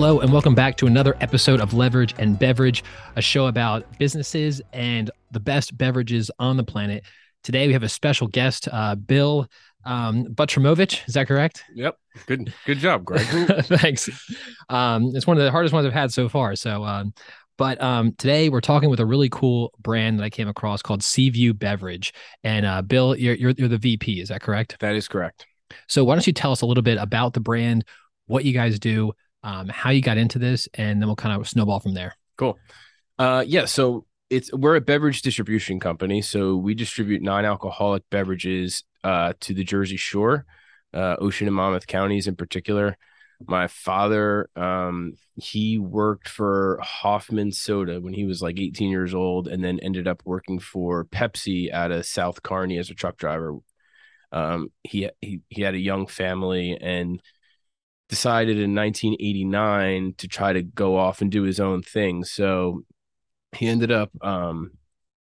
Hello, and welcome back to another episode of Leverage and Beverage, a show about businesses and the best beverages on the planet. Today, we have a special guest, Bill Butrymowicz. Is that correct? Yep. Good job, Greg. Thanks. It's one of the hardest ones I've had so far. So, but today we're talking with a really cool brand that I came across called Seaview Beverage. And Bill, you're the VP. Is that correct? That is correct. So why don't you tell us a little bit about the brand, what you guys do, how you got into this, and then we'll kind of snowball from there. Cool. So we're a beverage distribution company. So we distribute non-alcoholic beverages to the Jersey Shore, Ocean and Monmouth counties in particular. My father, he worked for Hoffman Soda when he was like 18 years old, and then ended up working for Pepsi out of South Kearney as a truck driver. He had a young family and decided in 1989 to try to go off and do his own thing. So he ended up,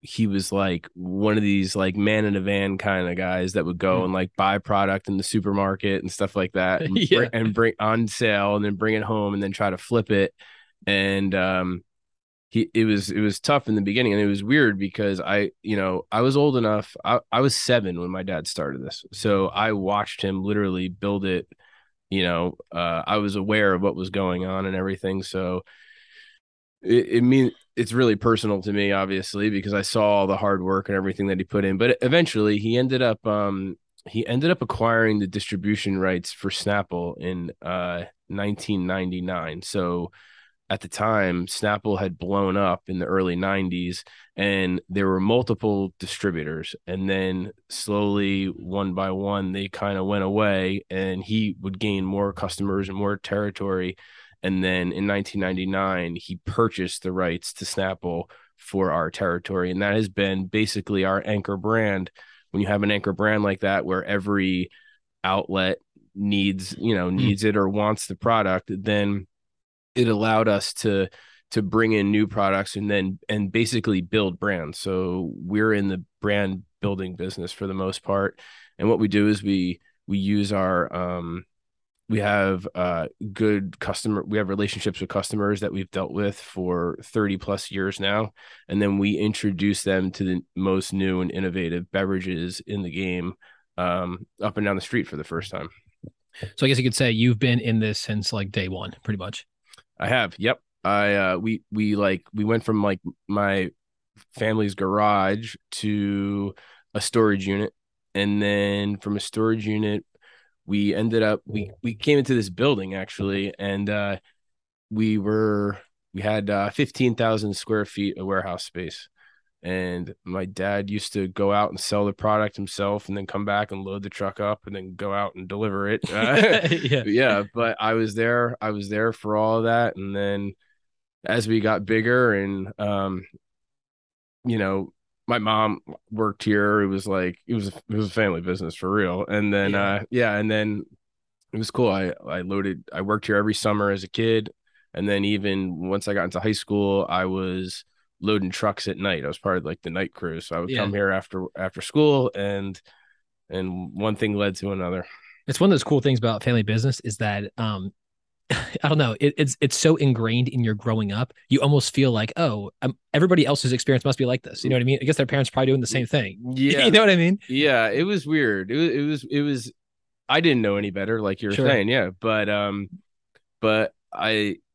he was like one of these like man in a van kind of guys that would go and like buy product in the supermarket and stuff like that and, bring on sale and then bring it home and then try to flip it. And, it was tough in the beginning, and it was weird because I was old enough. I was 7 when my dad started this. So I watched him literally build it. I was aware of what was going on and everything. So it means it's really personal to me, obviously, because I saw all the hard work and everything that he put in. But eventually he ended up acquiring the distribution rights for Snapple in 1999. So at the time, Snapple had blown up in the early 90s, and there were multiple distributors. And then slowly, one by one, they kind of went away, and he would gain more customers and more territory. And then in 1999, he purchased the rights to Snapple for our territory. And that has been basically our anchor brand. When you have an anchor brand like that, where every outlet needs it or wants the product, then it allowed us to bring in new products and basically build brands. So we're in the brand building business for the most part. And what we do is we use our, we have we have relationships with customers that we've dealt with for 30 plus years now. And then we introduce them to the most new and innovative beverages in the game, up and down the street for the first time. So I guess you could say you've been in this since like day one, pretty much. I have. Yep. We went from like my family's garage to a storage unit. And then from a storage unit, we ended up, we came into this building actually. And, we had 15,000 square feet of warehouse space. And my dad used to go out and sell the product himself and then come back and load the truck up and then go out and deliver it. But I was there for all of that. And then as we got bigger and, my mom worked here. It was like, it was a family business for real. And then, and then it was cool. I worked here every summer as a kid. And then even once I got into high school, I was loading trucks at night. I was part of like the night crew. So I would come here after school, and one thing led to another. It's one of those cool things about family business is that, I don't know, it's so ingrained in your growing up. You almost feel like, oh, everybody else's experience must be like this. You know what I mean? I guess their parents are probably doing the same thing. Yeah. You know what I mean? Yeah. It was weird. It was, I didn't know any better, like you were saying. Yeah. But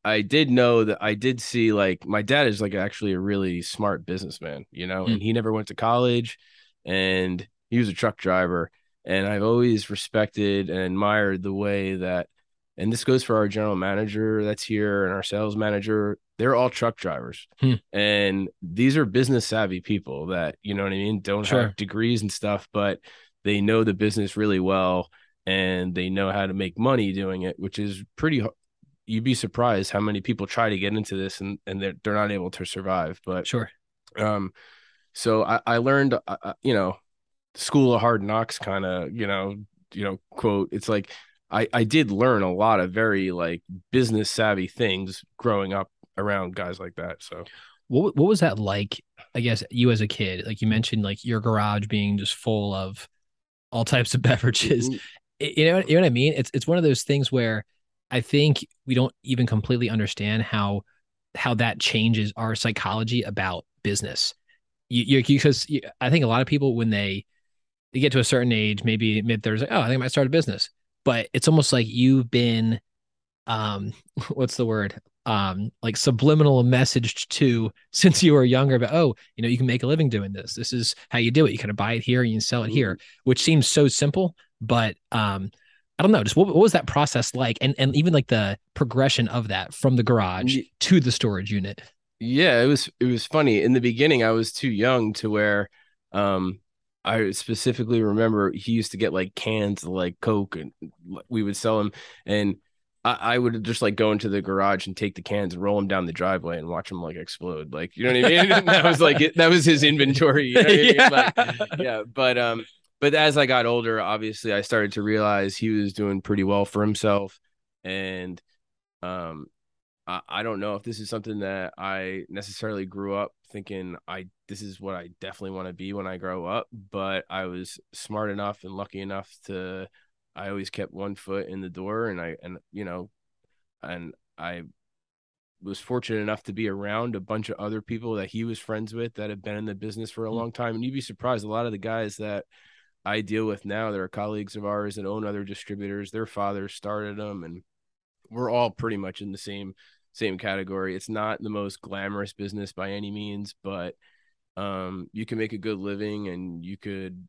I did know that I did see like my dad is like actually a really smart businessman, and he never went to college and he was a truck driver. And I've always respected and admired the way that, and this goes for our general manager that's here and our sales manager, they're all truck drivers. And these are business savvy people that, don't have degrees and stuff, but they know the business really well and they know how to make money doing it, which is pretty hard. You'd be surprised how many people try to get into this and they're not able to survive, but so I learned, school of hard knocks kind of, quote, it's like, I did learn a lot of very like business savvy things growing up around guys like that. So what was that like, I guess, you as a kid, like you mentioned, like your garage being just full of all types of beverages, you know what I mean? It's one of those things where I think we don't even completely understand how that changes our psychology about business. Because I think a lot of people, when they get to a certain age, maybe mid-30s, like, oh, I think I might start a business. But it's almost like you've been, what's the word? Like subliminal messaged to since you were younger about, oh, you know, you can make a living doing this. This is how you do it. You kind of buy it here and you can sell it here, which seems so simple. But I don't know, just what was that process like? And even like the progression of that from the garage to the storage unit. Yeah, it was funny. In the beginning, I was too young to where I specifically remember he used to get like cans of like Coke and we would sell them. And I would just like go into the garage and take the cans and roll them down the driveway and watch them like explode. Like, you know what I mean? That was like, that was his inventory. You know what I mean? Like, yeah. But as I got older, obviously I started to realize he was doing pretty well for himself. And, I don't know if this is something that I necessarily grew up thinking this is what I definitely want to be when I grow up, but I was smart enough and lucky enough to, I always kept one foot in the door and I was fortunate enough to be around a bunch of other people that he was friends with that have been in the business for a long time. And you'd be surprised. A lot of the guys that I deal with now, they're colleagues of ours that own other distributors, their fathers started them. And we're all pretty much in the same category. It's not the most glamorous business by any means, but you can make a good living and you could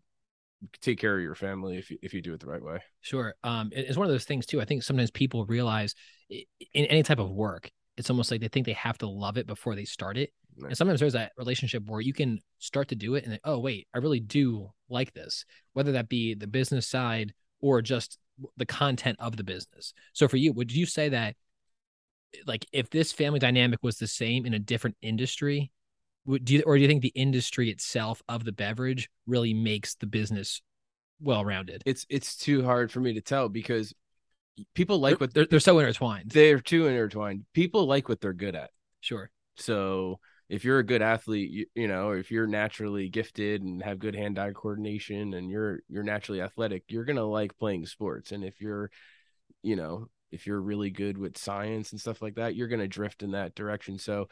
take care of your family if you do it the right way. Sure. It's one of those things too. I think sometimes people realize in any type of work, it's almost like they think they have to love it before they start it. Right. And sometimes there's that relationship where you can start to do it and then, oh wait, I really do like this, whether that be the business side or just the content of the business. So for you, would you say that like if this family dynamic was the same in a different industry, do you think the industry itself of the beverage really makes the business well-rounded? It's too hard for me to tell because people like they're so intertwined. They're too intertwined. People like what they're good at. Sure. So if you're a good athlete, you know, if you're naturally gifted and have good hand-eye coordination and you're naturally athletic, you're going to like playing sports. And if you're, you know, if you're really good with science and stuff like that, you're going to drift in that direction. So,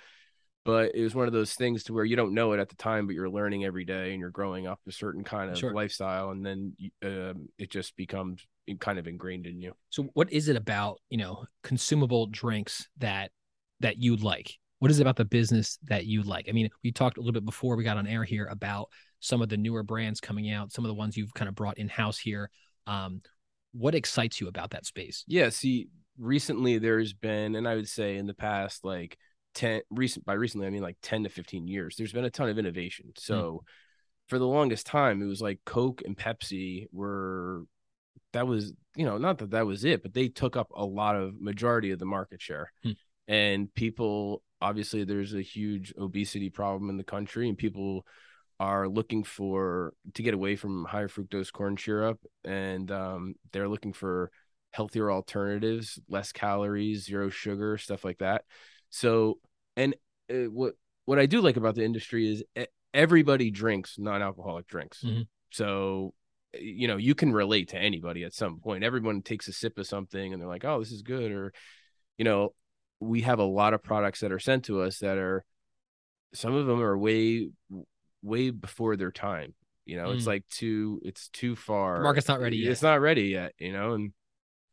but it was one of those things to where you don't know it at the time, but you're learning every day and you're growing up a certain kind of lifestyle. And then it just becomes kind of ingrained in you. So what is it about, you know, consumable drinks that you like? What is it about the business that you like? I mean, we talked a little bit before we got on air here about some of the newer brands coming out, some of the ones you've kind of brought in-house here. What excites you about that space? Yeah, see, recently there's been, and I would say in the past, like 10 to 15 years, there's been a ton of innovation. So for the longest time, it was like Coke and Pepsi not that was it, but they took up a lot of majority of the market share. And people, obviously, there's a huge obesity problem in the country, and people are looking to get away from high fructose corn syrup, and they're looking for healthier alternatives, less calories, zero sugar, stuff like that. So, and what I do like about the industry is everybody drinks non-alcoholic drinks. So, you know, you can relate to anybody at some point. Everyone takes a sip of something, and they're like, "Oh, this is good," or, you know. We have a lot of products that are sent to us that are, some of them are way, way before their time. You know, it's like it's too far. The market's not ready yet. It's not ready yet, you know,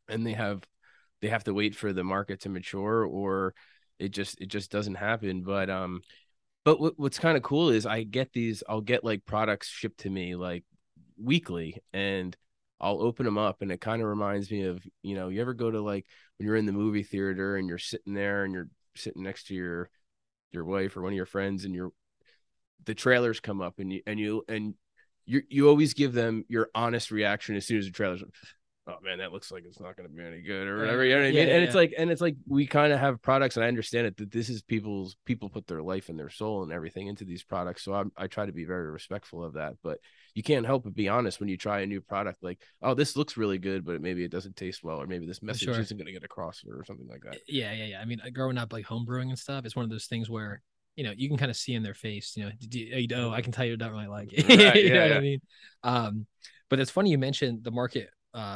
and they have to wait for the market to mature, or it just doesn't happen. But what's kind of cool is I'll get like products shipped to me like weekly, and I'll open them up, and it kind of reminds me of, you know, you ever go to like when you're in the movie theater and you're sitting there and you're sitting next to your wife or one of your friends, and the trailers come up, and you always give them your honest reaction as soon as the trailers. Oh man, that looks like it's not going to be any good or whatever. You know what I mean? Yeah. It's like we kind of have products, and I understand it that this is people put their life and their soul and everything into these products. So I try to be very respectful of that, but you can't help but be honest when you try a new product, like, oh, this looks really good, but maybe it doesn't taste well, or maybe this message isn't going to get across, or something like that. Yeah. I mean, growing up like homebrewing and stuff, it's one of those things where, you know, you can kind of see in their face, you know, I can tell you don't really like it. Right, yeah, you know what I mean? But it's funny you mentioned the market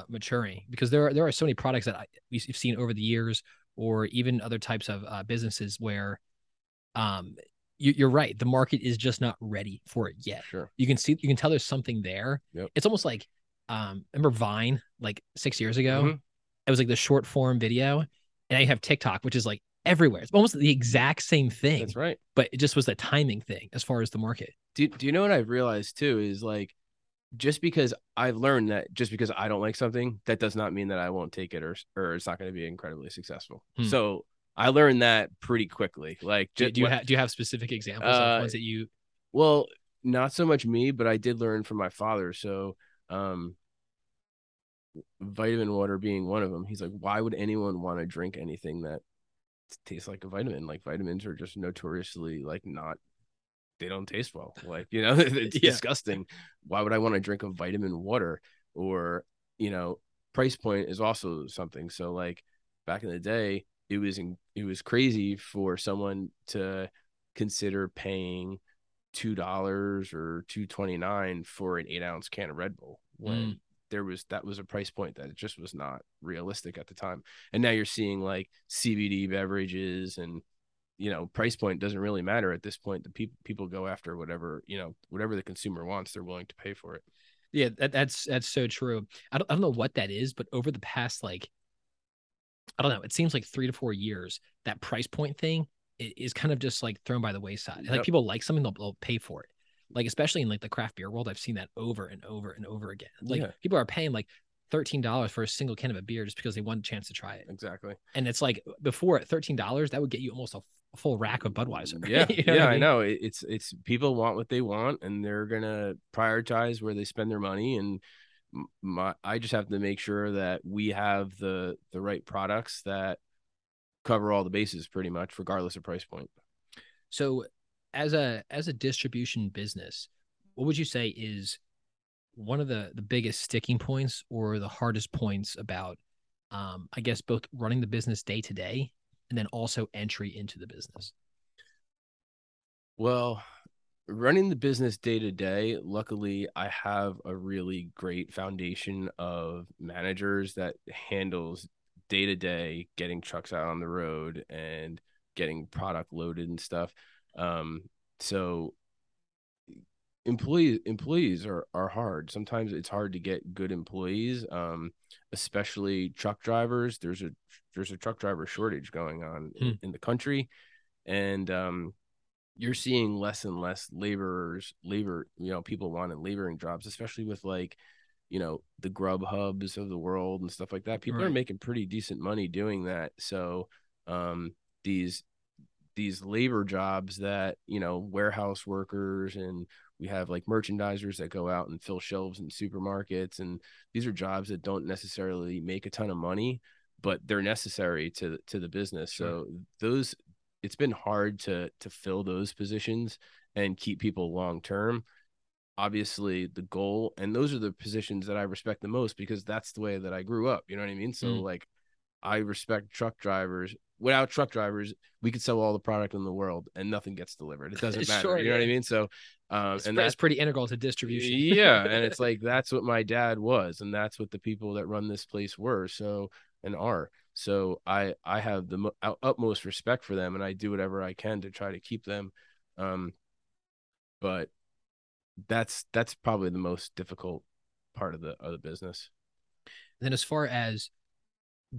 maturing, because there are so many products that we've seen over the years, or even other types of businesses where you're right, the market is just not ready for it yet. Sure. You can tell there's something there. Yep. It's almost like remember Vine like 6 years ago? Mm-hmm. It was like the short form video, and now you have TikTok, which is like everywhere. It's almost the exact same thing. That's right. But it just was the timing thing as far as the market. Do you know what I've realized too is like, just because I've learned that just because I don't like something, that does not mean that I won't take it or it's not going to be incredibly successful. So I learned that pretty quickly. Like, do you have specific examples of ones that you? Well, not so much me, but I did learn from my father. So, vitamin water being one of them. He's like, why would anyone want to drink anything that tastes like a vitamin? Like, vitamins are just notoriously like they don't taste well. Like, you know, it's disgusting. Why would I want to drink a vitamin water? Or, you know, price point is also something. So like back in the day, it was crazy for someone to consider paying $2 or $2.29 for an 8-ounce can of Red Bull when that was a price point that just was not realistic at the time. And now you're seeing like CBD beverages, and you know, price point doesn't really matter at this point. The people go after whatever, you know, whatever the consumer wants, they're willing to pay for it. Yeah, that's so true. I don't know what that is, but over the past, like, I don't know, it seems like 3 to 4 years, that price point thing is kind of just like thrown by the wayside. Like, people like something, they'll pay for it. Like, especially in like the craft beer world, I've seen that over and over and over again. Like, people are paying like $13 for a single can of a beer just because they want a chance to try it. Exactly. And it's like, before, at $13, that would get you almost a full rack of Budweiser. Yeah. You know I mean? I know. It's people want what they want, and they're going to prioritize where they spend their money. And I just have to make sure that we have the right products that cover all the bases pretty much, regardless of price point. So as a distribution business, what would you say is one of the biggest sticking points or the hardest points about, I guess, both running the business day to day and then also entry into the business? Well, running the business day to day, luckily I have a really great foundation of managers that handles day to day, getting trucks out on the road and getting product loaded and stuff. So employees are hard. Sometimes it's hard to get good employees, especially truck drivers. There's a truck driver shortage going on in the country, and you're seeing less and less labor, you know, people wanting laboring jobs, especially with, like, you know, the Grubhubs of the world and stuff like that. People are making pretty decent money doing that. So these labor jobs that, you know, warehouse workers, and we have like merchandisers that go out and fill shelves in supermarkets. And these are jobs that don't necessarily make a ton of money, but they're necessary to the business. Sure. So those, it's been hard to fill those positions and keep people long-term. Obviously the goal, and those are the positions that I respect the most, because that's the way that I grew up. You know what I mean? So like, I respect truck drivers. Without truck drivers, we could sell all the product in the world and nothing gets delivered. It doesn't matter. Sure, you know what I mean? So, and that's pretty integral to distribution. And it's like, that's what my dad was, and that's what the people that run this place were. So, and are. So I have the utmost respect for them, and I do whatever I can to try to keep them. But that's probably the most difficult part of the business. And then as far as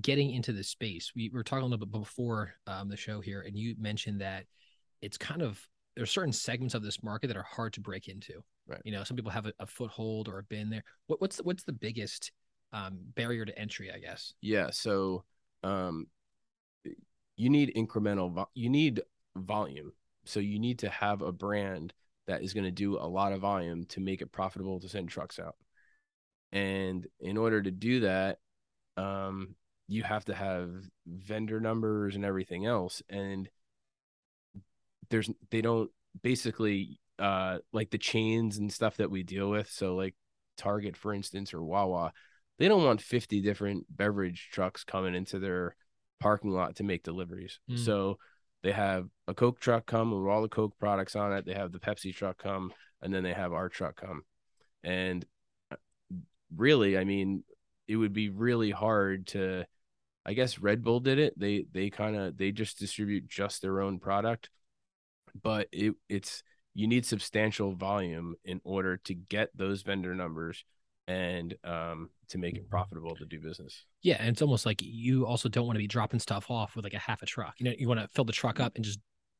getting into the space, we were talking a little bit before the show here, and you mentioned that it's kind of, there are certain segments of this market that are hard to break into. Right. You know, some people have a foothold or have been there. What's the biggest barrier to entry, I guess? Yeah. So you need volume. So you need to have a brand that is going to do a lot of volume to make it profitable to send trucks out. And in order to do that, you have to have vendor numbers and everything else. And like the chains and stuff that we deal with. So like Target, for instance, or Wawa, they don't want 50 different beverage trucks coming into their parking lot to make deliveries. So they have a Coke truck come with all the Coke products on it. They have the Pepsi truck come, and then they have our truck come. And really, I mean, it would be really hard to, I guess Red Bull did it. They just distribute just their own product, but you need substantial volume in order to get those vendor numbers and to make it profitable to do business. Yeah. And it's almost like you also don't want to be dropping stuff off with like a half a truck. You know, you want to fill the truck up and just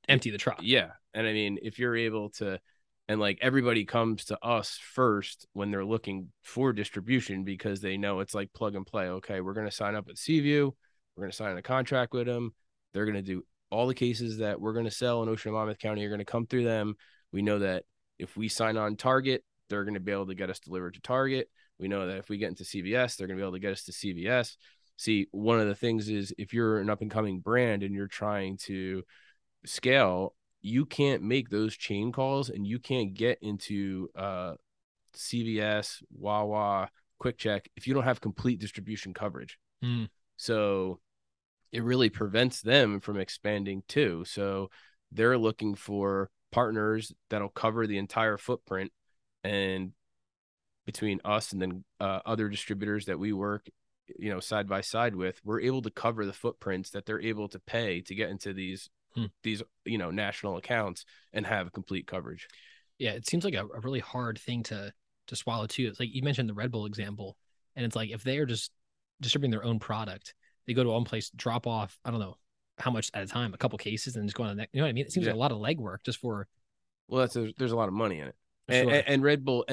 empty the truck. Yeah. And I mean, if you're able to, and like everybody comes to us first when they're looking for distribution because they know it's like plug and play. Okay, we're going to sign up at Seaview. We're going to sign a contract with them. They're going to do all the cases that we're going to sell in Ocean and Monmouth County are going to come through them. We know that if we sign on Target, they're going to be able to get us delivered to Target. We know that if we get into CVS, they're going to be able to get us to CVS. See, one of the things is if you're an up-and-coming brand and you're trying to scale, you can't make those chain calls and you can't get into CVS, Wawa, Quick Check if you don't have complete distribution coverage. Mm. So it really prevents them from expanding too. So they're looking for partners that'll cover the entire footprint, and between us and then other distributors that we work, you know, side by side with, we're able to cover the footprints that they're able to pay to get into these, you know, national accounts and have complete coverage. Yeah. It seems like a really hard thing to swallow too. It's like you mentioned the Red Bull example, and it's like, if they are just distributing their own product, they go to one place, drop off, I don't know how much at a time, a couple cases, and just go on the next, you know what I mean? It seems like a lot of legwork just for, well, there's a lot of money in it. Sure. And Red Bull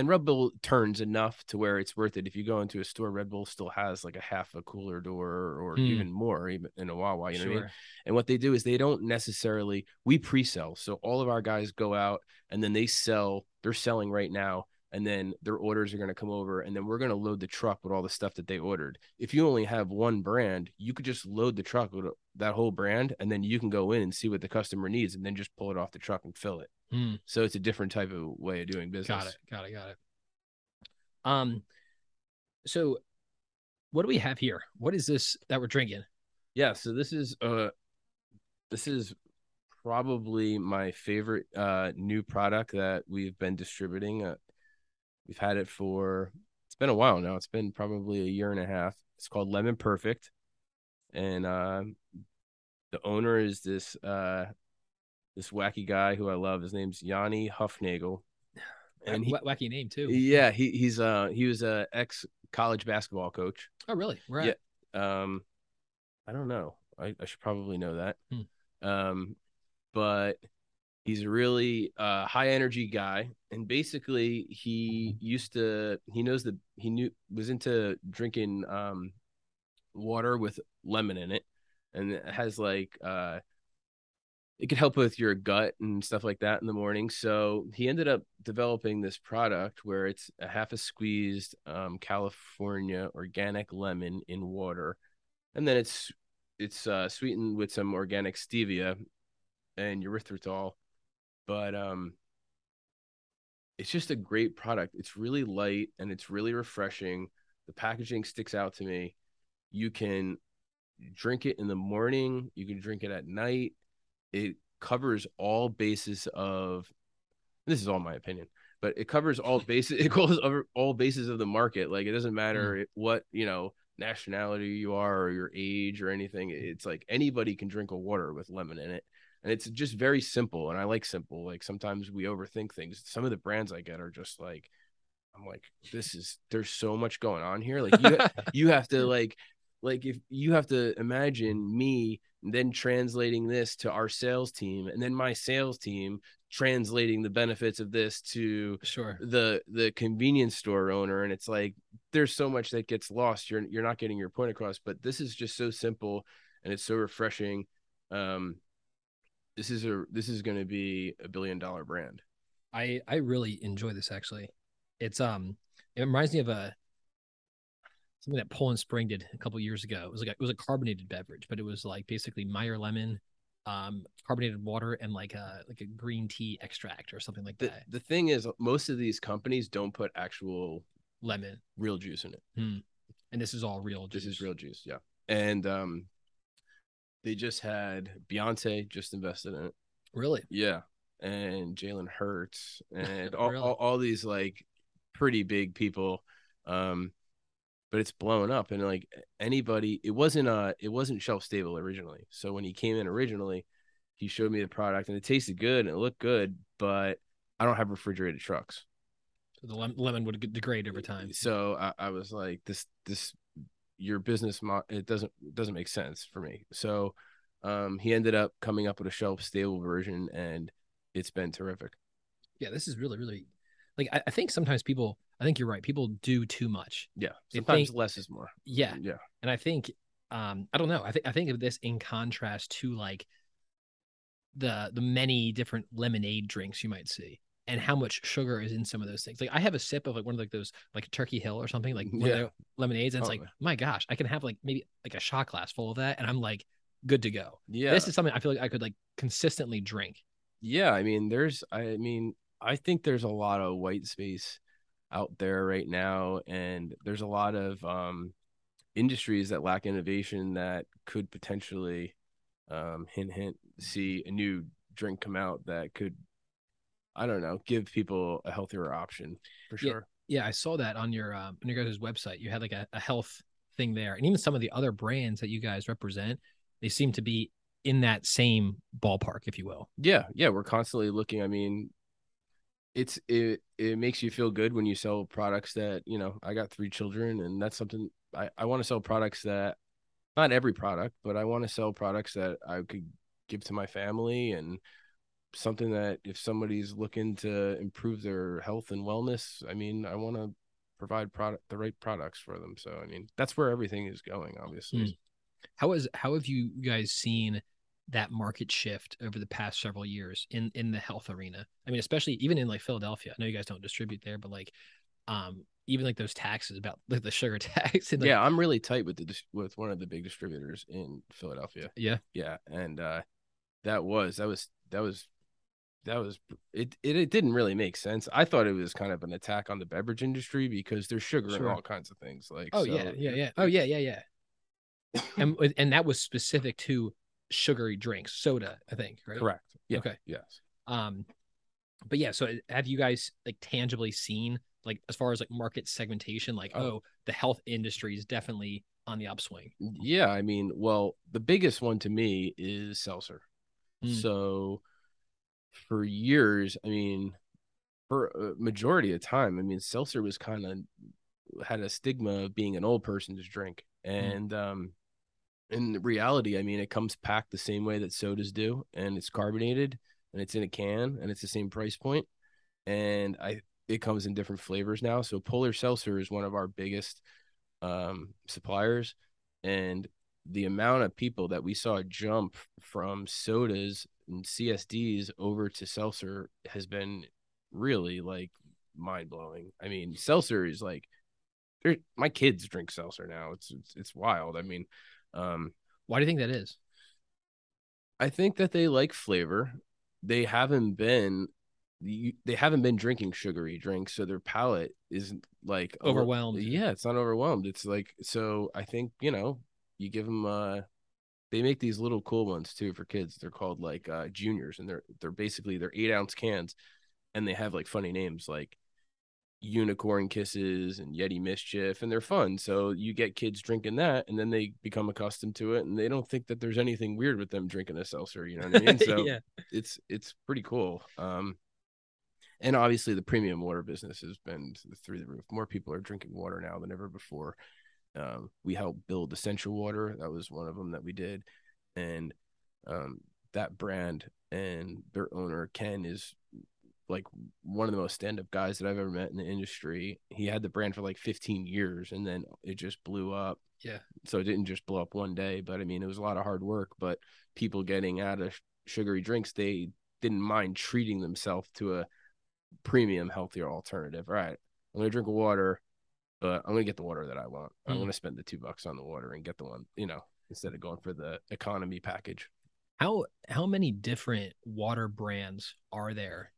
turns enough to where it's worth it. If you go into a store, Red Bull still has like a half a cooler door or even more, even in a Wawa, you know what I mean? And what they do is they don't necessarily, we pre-sell. So all of our guys go out and then they're selling right now. And then their orders are going to come over, and then we're going to load the truck with all the stuff that they ordered. If you only have one brand, you could just load the truck with that whole brand, and then you can go in and see what the customer needs and then just pull it off the truck and fill it. Mm. So it's a different type of way of doing business. Got it. So what do we have here? What is this that we're drinking? Yeah. So this is probably my favorite new product that we've been distributing. We've had it for, it's been a while now. It's been probably a year and a half. It's called Lemon Perfect. And the owner is this wacky guy who I love. His name's Yanni Hufnagel. And wacky name too. Yeah, he was a ex-college basketball coach. Oh, really? Right. Yeah. I don't know. I should probably know that. Hmm. But he's a really high energy guy, and basically he was into drinking water with lemon in it, and it has like it could help with your gut and stuff like that in the morning. So he ended up developing this product where it's a half a squeezed California organic lemon in water, and then it's sweetened with some organic stevia and erythritol. But it's just a great product. It's really light and it's really refreshing. The packaging sticks out to me. You can drink it in the morning. You can drink it at night. It covers all bases of, this is all my opinion, but it covers all bases. It goes over all bases of the market. Like, it doesn't matter what, you know, nationality you are or your age or anything. It's like anybody can drink a water with lemon in it. And it's just very simple. And I like simple. Like, sometimes we overthink things. Some of the brands I get are just like, I'm like, there's so much going on here. Like, you have to like if you have to imagine me then translating this to our sales team, and then my sales team translating the benefits of this to the convenience store owner. And it's like, there's so much that gets lost. You're not getting your point across, but this is just so simple and it's so refreshing. This is going to be a billion-dollar brand. I really enjoy this, actually. It's it reminds me of something that Poland Spring did a couple years ago. It was like it was a carbonated beverage, but it was like basically Meyer lemon, carbonated water, and like a green tea extract or something like that. The thing is, most of these companies don't put actual lemon, real juice in it, and this is all real juice. This is real juice, yeah, and They just had Beyonce just invested in it. Really? Yeah. And Jalen Hurts and all these like pretty big people. but it's blown up. And like anybody, it wasn't shelf stable originally. So when he came in originally, he showed me the product and it tasted good and it looked good, but I don't have refrigerated trucks. So the lemon would degrade over time. So I was like, this, your business model, it doesn't make sense for me. So he ended up coming up with a shelf stable version, and it's been terrific. Yeah, this is really, really, like, I think sometimes people, I think you're right. People do too much. Yeah. Sometimes less is more. Yeah. Yeah. And I think, I don't know. I think of this in contrast to like the many different lemonade drinks you might see and how much sugar is in some of those things. Like I have a sip of like one of like those, like Turkey Hill or something, like one of their lemonades. And it's like, my gosh, I can have like maybe like a shot glass full of that. And I'm like, good to go. Yeah. This is something I feel like I could like consistently drink. Yeah. I mean, I think there's a lot of white space out there right now, and there's a lot of industries that lack innovation that could potentially hint see a new drink come out that could, I don't know, give people a healthier option for sure. Yeah, I saw that on your guys' website. You had like a health thing there, and even some of the other brands that you guys represent, they seem to be in that same ballpark, if you will. Yeah, we're constantly looking. I mean, it makes you feel good when you sell products that, you know, I got 3 children, and that's something I want to sell products that, not every product, but I want to sell products that I could give to my family, and something that if somebody's looking to improve their health and wellness, I mean, I want to provide the right products for them. So, I mean, that's where everything is going, obviously. Mm. How have you guys seen that market shift over the past several years in the health arena? I mean, especially even in like Philadelphia, I know you guys don't distribute there, but like, even like those taxes about like the sugar tax. And, like, yeah. I'm really tight with one of the big distributors in Philadelphia. Yeah. Yeah. And, it didn't really make sense. I thought it was kind of an attack on the beverage industry because there's sugar in all kinds of things. Like, Yeah. And that was specific to sugary drinks, soda, I think, right? Correct. Yeah. Okay. Yes. But yeah, so have you guys like tangibly seen, like as far as like market segmentation, like, oh, the health industry is definitely on the upswing? Yeah. I mean, well, the biggest one to me is seltzer. Mm. So for years, I mean, for a majority of time, I mean, seltzer was had a stigma of being an old person's drink. And, in reality, I mean, it comes packed the same way that sodas do, and it's carbonated, and it's in a can, and it's the same price point, and it comes in different flavors now. So Polar Seltzer is one of our biggest suppliers, and the amount of people that we saw jump from sodas and CSDs over to seltzer has been really like mind-blowing. I mean, seltzer is like, my kids drink seltzer now. It's wild. I mean, why do you think that is? I think that they like flavor. They haven't been drinking sugary drinks, so their palate isn't like overwhelmed. Yeah, it's not overwhelmed. It's like, so I think, you know, you give them they make these little cool ones too for kids. They're called like juniors, and they're basically, they're 8-ounce cans, and they have like funny names like Unicorn Kisses and Yeti Mischief, and they're fun. So you get kids drinking that, and then they become accustomed to it, and they don't think that there's anything weird with them drinking a seltzer, you know what I mean? So yeah, it's pretty cool. And obviously the premium water business has been through the roof. More people are drinking water now than ever before. We helped build Essential Water. That was one of them that we did, and that brand and their owner Ken is like one of the most stand-up guys that I've ever met in the industry. He had the brand for like 15 years, and then it just blew up. Yeah. So it didn't just blow up one day, but I mean, it was a lot of hard work, but people getting out of sugary drinks, they didn't mind treating themselves to a premium, healthier alternative. All right, I'm going to drink water, but I'm going to get the water that I want. Mm. I'm going to spend the $2 on the water and get the one, you know, instead of going for the economy package. How many different water brands are there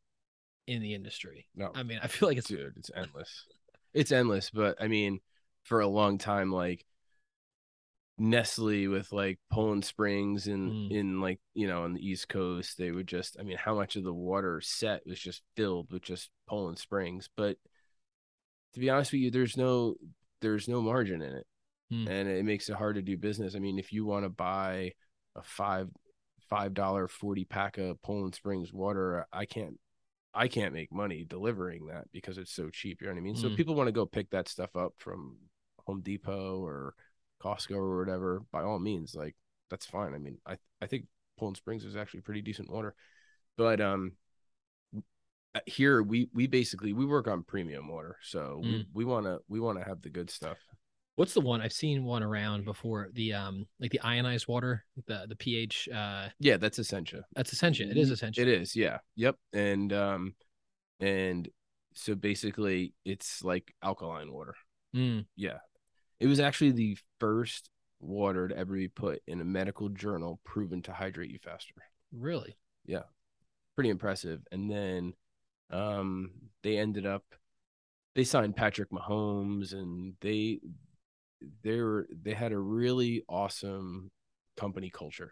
in the industry? No, I mean, I feel like it's endless. It's endless. But I mean, for a long time, like Nestle with like Poland Springs and in like, you know, on the East Coast, they would just, I mean, how much of the water set was just filled with just Poland Springs? But to be honest with you, there's no there's no margin in it. And it makes it hard to do business. I mean, if you want to buy a $5 40-pack of Poland Springs water, I can't make money delivering that because it's so cheap. You know what I mean? So people want to go pick that stuff up from Home Depot or Costco or whatever. By all means, like, that's fine. I mean, I think Poland Springs is actually pretty decent water, but here we basically work on premium water, so we want to have the good stuff. What's the one? I've seen one around before, the like the ionized water, the pH. Yeah, that's Essentia. That's Essentia. It is Essentia. It is. Yeah. Yep. And so basically it's like alkaline water. Yeah. It was actually the first water to ever be put in a medical journal proven to hydrate you faster. Really? Yeah. Pretty impressive. And then they signed Patrick Mahomes, and they had a really awesome company culture.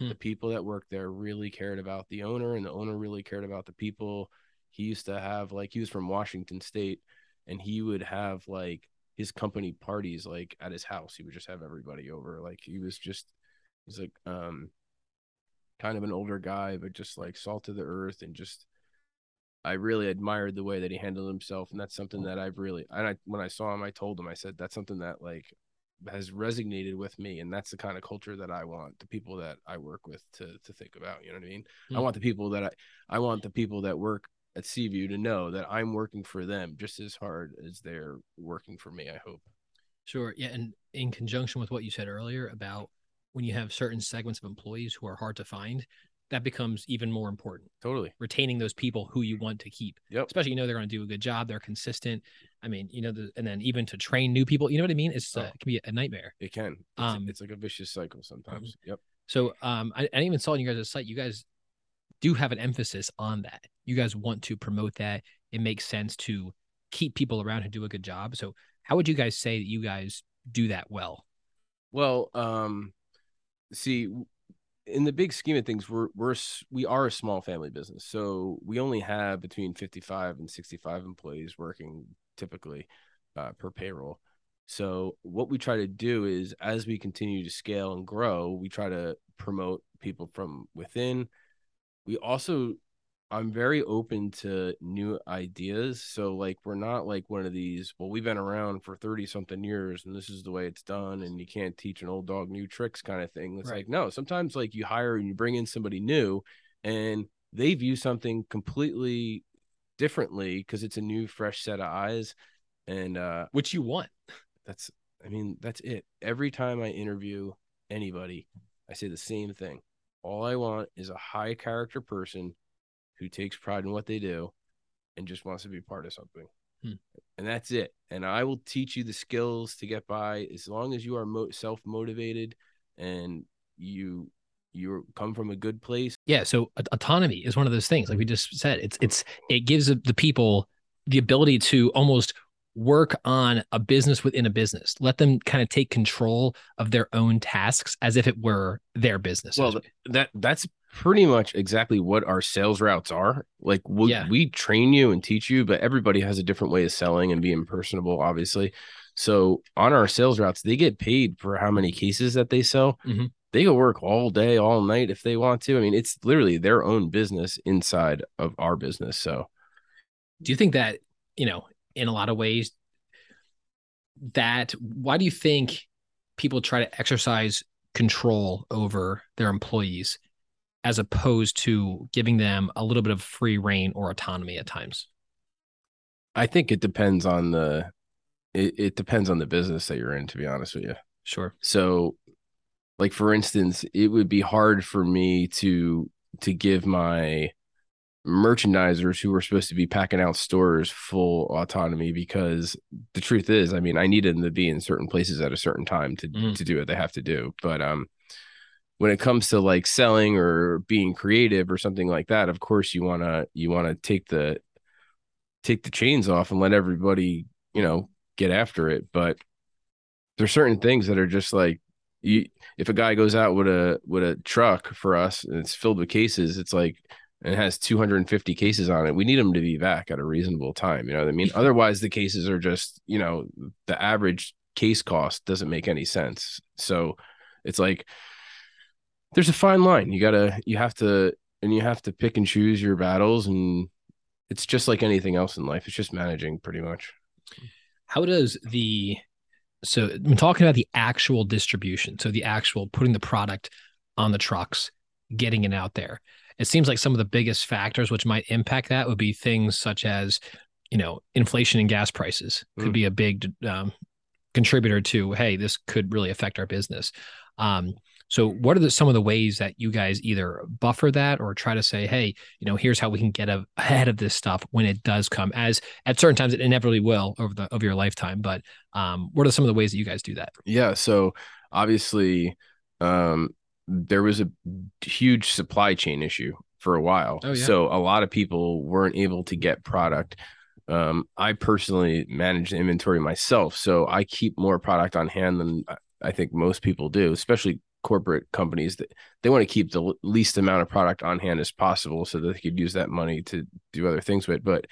The people that worked there really cared about the owner, and the owner really cared about the people. He used to have, like, he was from Washington State, and he would have like his company parties like at his house. He would just have everybody over. Like, he's like kind of an older guy, but just like salt of the earth, and just I really admired the way that he handled himself. And that's something that when I saw him, I told him, I said, that's something that like has resonated with me. And that's the kind of culture that I want the people that I work with to think about. You know what I mean? Mm-hmm. I want the people that I want the people that work at Seaview to know that I'm working for them just as hard as they're working for me, I hope. Sure. Yeah. And in conjunction with what you said earlier about when you have certain segments of employees who are hard to find, that becomes even more important. Totally. Retaining those people who you want to keep. Yep. Especially, you know, they're going to do a good job. They're consistent. I mean, you know, and then even to train new people, you know what I mean? It can be a nightmare. It can. It's like a vicious cycle sometimes. Mm-hmm. Yep. So I even saw on you guys' site, you guys do have an emphasis on that. You guys want to promote that. It makes sense to keep people around who do a good job. So how would you guys say that you guys do that well? Well, see, in the big scheme of things, we are a small family business. So we only have between 55 and 65 employees working typically per payroll. So what we try to do is, as we continue to scale and grow, we try to promote people from within. I'm very open to new ideas. So like, we're not like one of these, well, we've been around for 30 something years and this is the way it's done, and you can't teach an old dog new tricks kind of thing. It's right. Like, no, sometimes like you hire and you bring in somebody new and they view something completely differently because it's a new, fresh set of eyes. And which you want. That's it. Every time I interview anybody, I say the same thing. All I want is a high character person who takes pride in what they do and just wants to be part of something. And that's it. And I will teach you the skills to get by as long as you are self-motivated and you come from a good place. Yeah. So autonomy is one of those things. Like we just said, it gives the people the ability to almost work on a business within a business. Let them kind of take control of their own tasks as if it were their business. Well, that's pretty much exactly what our sales routes are. Like we train you and teach you, but everybody has a different way of selling and being personable, obviously. So on our sales routes, they get paid for how many cases that they sell. Mm-hmm. They go work all day, all night if they want to. I mean, it's literally their own business inside of our business. So do you think that, you know, in a lot of ways that, why do you think people try to exercise control over their employees as opposed to giving them a little bit of free rein or autonomy at times? I think it depends on the business that you're in, to be honest with you. Sure. So like, for instance, it would be hard for me to give my merchandisers who were supposed to be packing out stores full autonomy, because the truth is, I mean, I needed them to be in certain places at a certain time to do what they have to do. But, when it comes to like selling or being creative or something like that, of course you want to take the chains off and let everybody, you know, get after it. But there's certain things that are just like, if a guy goes out with a truck for us and it's filled with cases, it's like, and it has 250 cases on it, we need them to be back at a reasonable time. You know what I mean? Otherwise, the cases are just, you know, the average case cost doesn't make any sense. So it's like there's a fine line. You have to pick and choose your battles, and it's just like anything else in life. It's just managing pretty much. How does the, so I'm talking about the actual distribution. So the actual putting the product on the trucks, getting it out there. It seems like some of the biggest factors which might impact that would be things such as, you know, inflation and gas prices could be a big contributor to, hey, this could really affect our business. So what are some of the ways that you guys either buffer that or try to say, hey, you know, here's how we can get ahead of this stuff when it does come, as at certain times it inevitably will over your lifetime. But what are some of the ways that you guys do that? Yeah. So obviously there was a huge supply chain issue for a while. Oh, yeah. So a lot of people weren't able to get product. I personally manage the inventory myself, so I keep more product on hand than I think most people do, especially corporate companies. That they want to keep the least amount of product on hand as possible so that they could use that money to do other things with. But,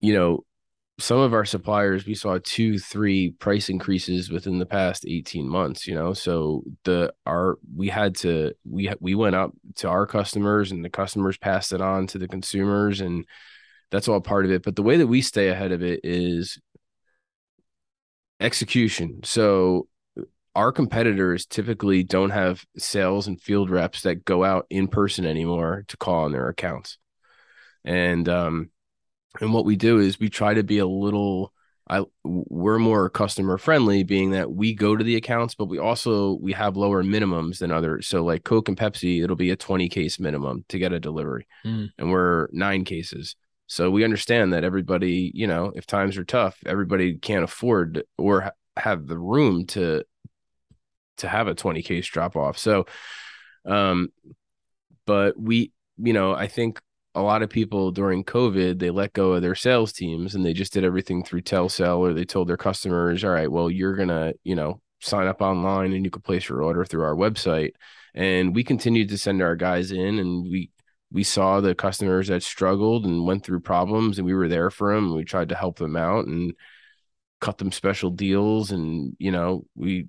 you know, some of our suppliers, we saw 2-3 price increases within the past 18 months, you know, so we went up to our customers, and the customers passed it on to the consumers, and that's all part of it. But the way that we stay ahead of it is execution. So our competitors typically don't have sales and field reps that go out in person anymore to call on their accounts. And what we do is we try to be a little, we're more customer friendly, being that we go to the accounts, but we have lower minimums than others. So like Coke and Pepsi, it'll be a 20 case minimum to get a delivery, and we're 9 cases. So we understand that everybody, you know, if times are tough, everybody can't afford or have the room to have a 20 case drop off. So, but we, you know, I think a lot of people during COVID, they let go of their sales teams and they just did everything through telesell, or they told their customers, all right, well, you're going to, you know, sign up online and you can place your order through our website. And we continued to send our guys in, and we saw the customers that struggled and went through problems, and we were there for them, and we tried to help them out and cut them special deals. And, you know, we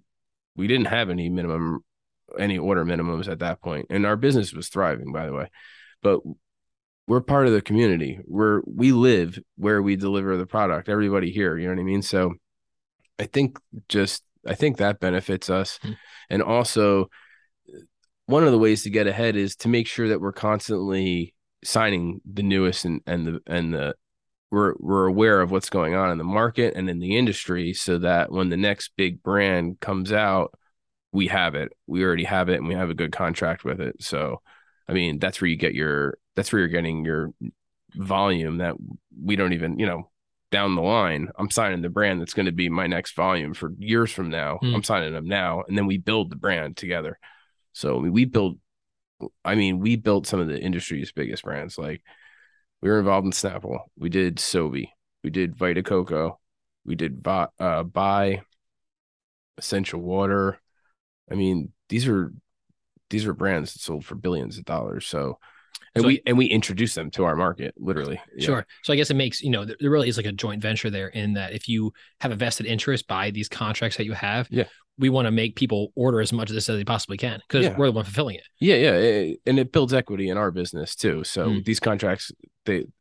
didn't have any order minimums at that point. And our business was thriving, by the way, but we're part of the community where we live, where we deliver the product, everybody here, you know what I mean? So I think that benefits us. And also, one of the ways to get ahead is to make sure that we're constantly signing the newest and we're aware of what's going on in the market and in the industry, so that when the next big brand comes out, we already have it, and we have a good contract with it. So, I mean, that's where you're getting your volume that we don't even, you know, down the line, I'm signing the brand that's going to be my next volume for years from now. I'm signing them now. And then we build the brand together. So we built some of the industry's biggest brands. Like, we were involved in Snapple. We did SoBe. We did Vita Coco. We did Buy, Essential Water. I mean, these are brands that sold for billions of dollars. So we introduced them to our market, literally. Yeah. Sure. So I guess it makes, you know, there really is like a joint venture there, in that if you have a vested interest by these contracts that you have, yeah, we want to make people order as much of this as they possibly can, because we're the one fulfilling it. Yeah. Yeah. And it builds equity in our business too. So these contracts,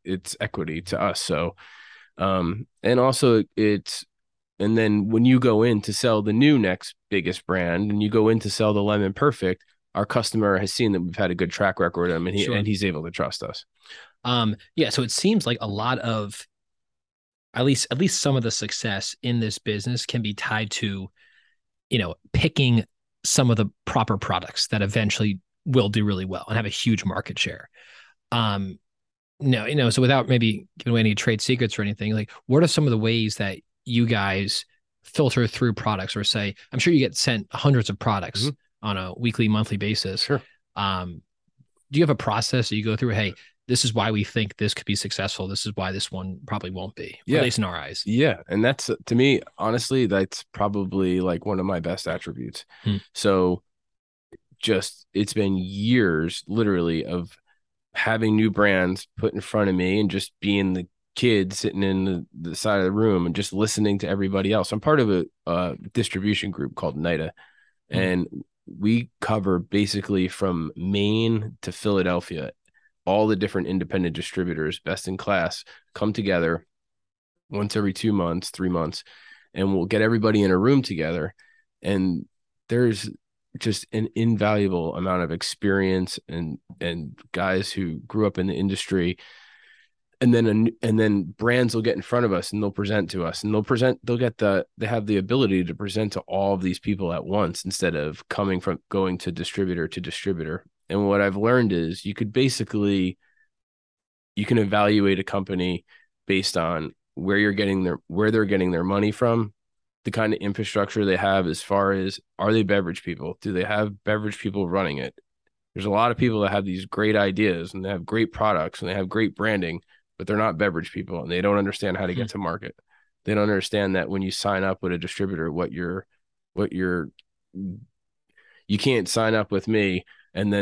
it's equity to us. So, and also and then when you go in to sell the new next biggest brand, and you go in to sell the Lemon Perfect, our customer has seen that we've had a good track record, and he's able to trust us. Yeah. So it seems like a lot of, at least some of the success in this business can be tied to, you know, picking some of the proper products that eventually will do really well and have a huge market share. No, you know, so without maybe giving away any trade secrets or anything, like, what are some of the ways that you guys filter through products, or say, I'm sure you get sent hundreds of products on a weekly, monthly basis. Sure. Do you have a process that you go through? Hey, this is why we think this could be successful. This is why this one probably won't be, at least in our eyes. Yeah. And that's, to me, honestly, that's probably like one of my best attributes. So just, it's been years literally of having new brands put in front of me and just being the kid sitting in the side of the room and just listening to everybody else. I'm part of a distribution group called NIDA, and we cover basically from Maine to Philadelphia, all the different independent distributors, best in class, come together once every 2 months, 3 months, and we'll get everybody in a room together. And there's just an invaluable amount of experience and guys who grew up in the industry. And then brands will get in front of us and they'll present to us, and they have the ability to present to all of these people at once instead of going to distributor to distributor. And what I've learned is you can evaluate a company based on where they're getting their money from, the kind of infrastructure they have, as far as, are they beverage people? Do they have beverage people running it? There's a lot of people that have these great ideas and they have great products and they have great branding, but they're not beverage people and they don't understand how to get to market. They don't understand that when you sign up with a distributor, you can't sign up with me and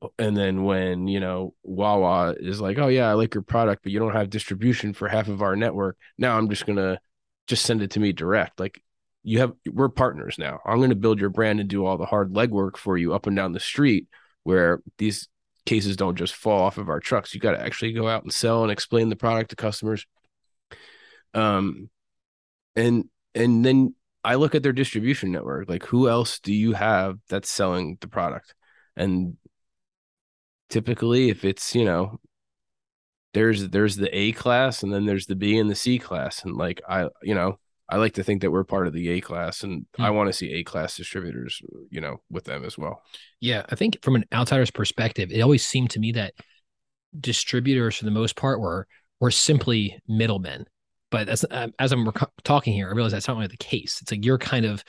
then when, you know, Wawa is like, oh yeah, I like your product, but you don't have distribution for half of our network. Now I'm just going to send it to me direct. Like, we're partners now. I'm going to build your brand and do all the hard legwork for you up and down the street, where these cases don't just fall off of our trucks. You got to actually go out and sell and explain the product to customers. And then I look at their distribution network, like, who else do you have that's selling the product? And typically, if it's, you know, there's the A class, and then there's the B and the C class. And like, I like to think that we're part of the A class, and I want to see A class distributors, you know, with them as well. Yeah. I think from an outsider's perspective, it always seemed to me that distributors, for the most part, were simply middlemen. But as I'm talking here, I realize that's not really the case. It's like, you're kind of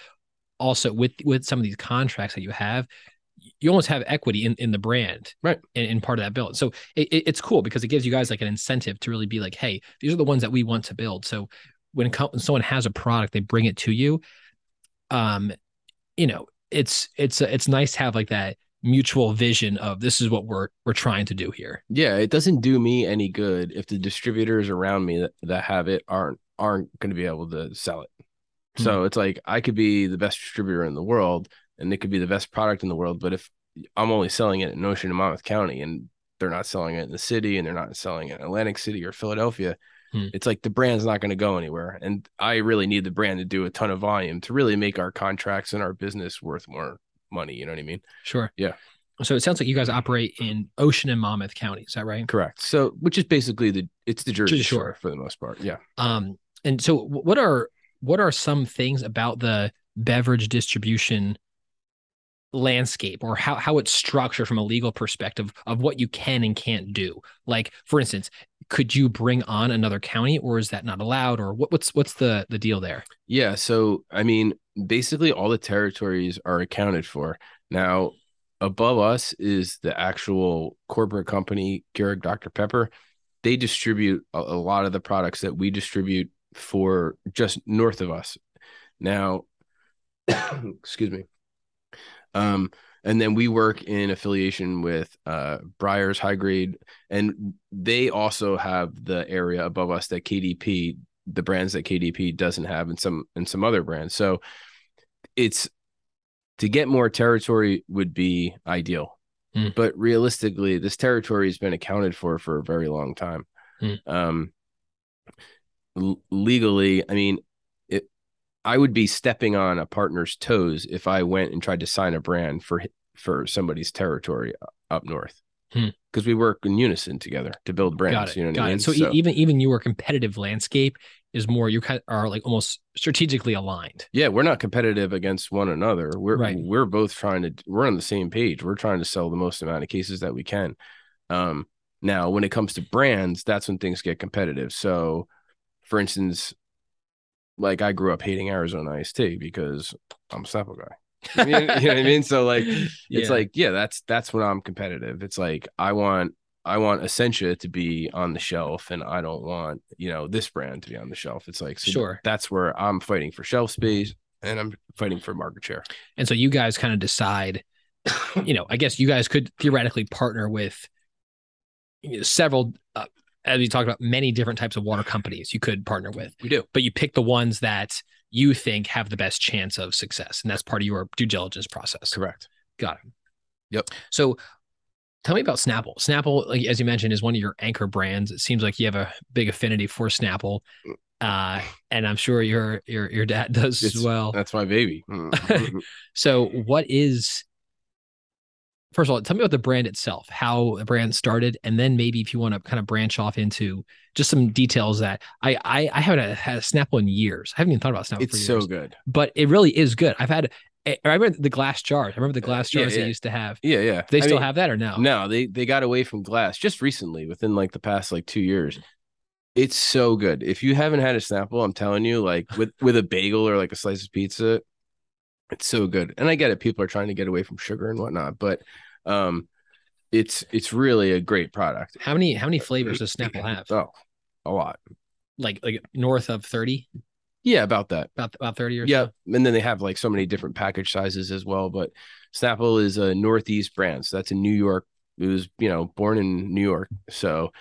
also with some of these contracts that you have, you almost have equity in the brand, right? And part of that build. So it's cool because it gives you guys like an incentive to really be like, hey, these are the ones that we want to build. So when someone has a product, they bring it to you. You know, it's nice to have like that mutual vision of, this is what we're trying to do here. Yeah, it doesn't do me any good if the distributors around me that have it aren't going to be able to sell it. Mm-hmm. So it's like, I could be the best distributor in the world, and it could be the best product in the world, but if I'm only selling it in Ocean and Monmouth County, and they're not selling it in the city, and they're not selling it in Atlantic City or Philadelphia, it's like the brand's not going to go anywhere. And I really need the brand to do a ton of volume to really make our contracts and our business worth more money. You know what I mean? Sure. Yeah. So it sounds like you guys operate in Ocean and Monmouth County. Is that right? Correct. So, which is basically it's the Jersey Shore for the most part. Yeah. And so what are some things about the beverage distribution landscape, or how it's structured from a legal perspective, of what you can and can't do? Like, for instance, could you bring on another county, or is that not allowed, or what's the deal there? Yeah. So, I mean, basically all the territories are accounted for. Now, above us is the actual corporate company, Keurig Dr. Pepper. They distribute a lot of the products that we distribute for just north of us. Now, excuse me. And then we work in affiliation with Briars High Grade, and they also have the area above us that KDP, the brands that KDP doesn't have, and some other brands. So it's, to get more territory would be ideal, but realistically, this territory has been accounted for a very long time. Legally, I mean, I would be stepping on a partner's toes if I went and tried to sign a brand for somebody's territory up north, because we work in unison together to build brands. Got it, you know what I mean? So even your competitive landscape is more, you kind of are like almost strategically aligned. Yeah, we're not competitive against one another. We're both we're on the same page. We're trying to sell the most amount of cases that we can. Now, when it comes to brands, that's when things get competitive. So, for instance, like, I grew up hating Arizona iced tea because I'm a Snapple guy. I mean, you know what I mean? So like, that's when I'm competitive. It's like, I want Essentia to be on the shelf, and I don't want, you know, this brand to be on the shelf. It's like, so sure. That's where I'm fighting for shelf space, and I'm fighting for market share. And so you guys kind of decide you know, I guess you guys could theoretically partner with several, as we talked about, many different types of water companies you could partner with. We do. But you pick the ones that you think have the best chance of success. And that's part of your due diligence process. Correct. Got it. Yep. So tell me about Snapple. Snapple, like, as you mentioned, is one of your anchor brands. It seems like you have a big affinity for Snapple. And I'm sure your dad does as well. That's my baby. So what is... First of all, tell me about the brand itself, how the brand started, and then maybe if you want to kind of branch off into just some details that I haven't had a Snapple in years. I haven't even thought about Snapple for years. It's so good. But it really is good. I've had, I remember the glass jars. I remember the glass jars they used to have. Yeah, yeah. Do they still have that or no? No, they got away from glass just recently, within like the past like 2 years. It's so good. If you haven't had a Snapple, I'm telling you, like with a bagel or like a slice of pizza, it's so good. And I get it. People are trying to get away from sugar and whatnot, but it's really a great product. How many flavors does Snapple have? Oh, a lot. Like north of 30? Yeah, about that. About 30 or so? Yeah, and then they have like so many different package sizes as well, but Snapple is a Northeast brand. So that's in New York. It was, you know, born in New York. So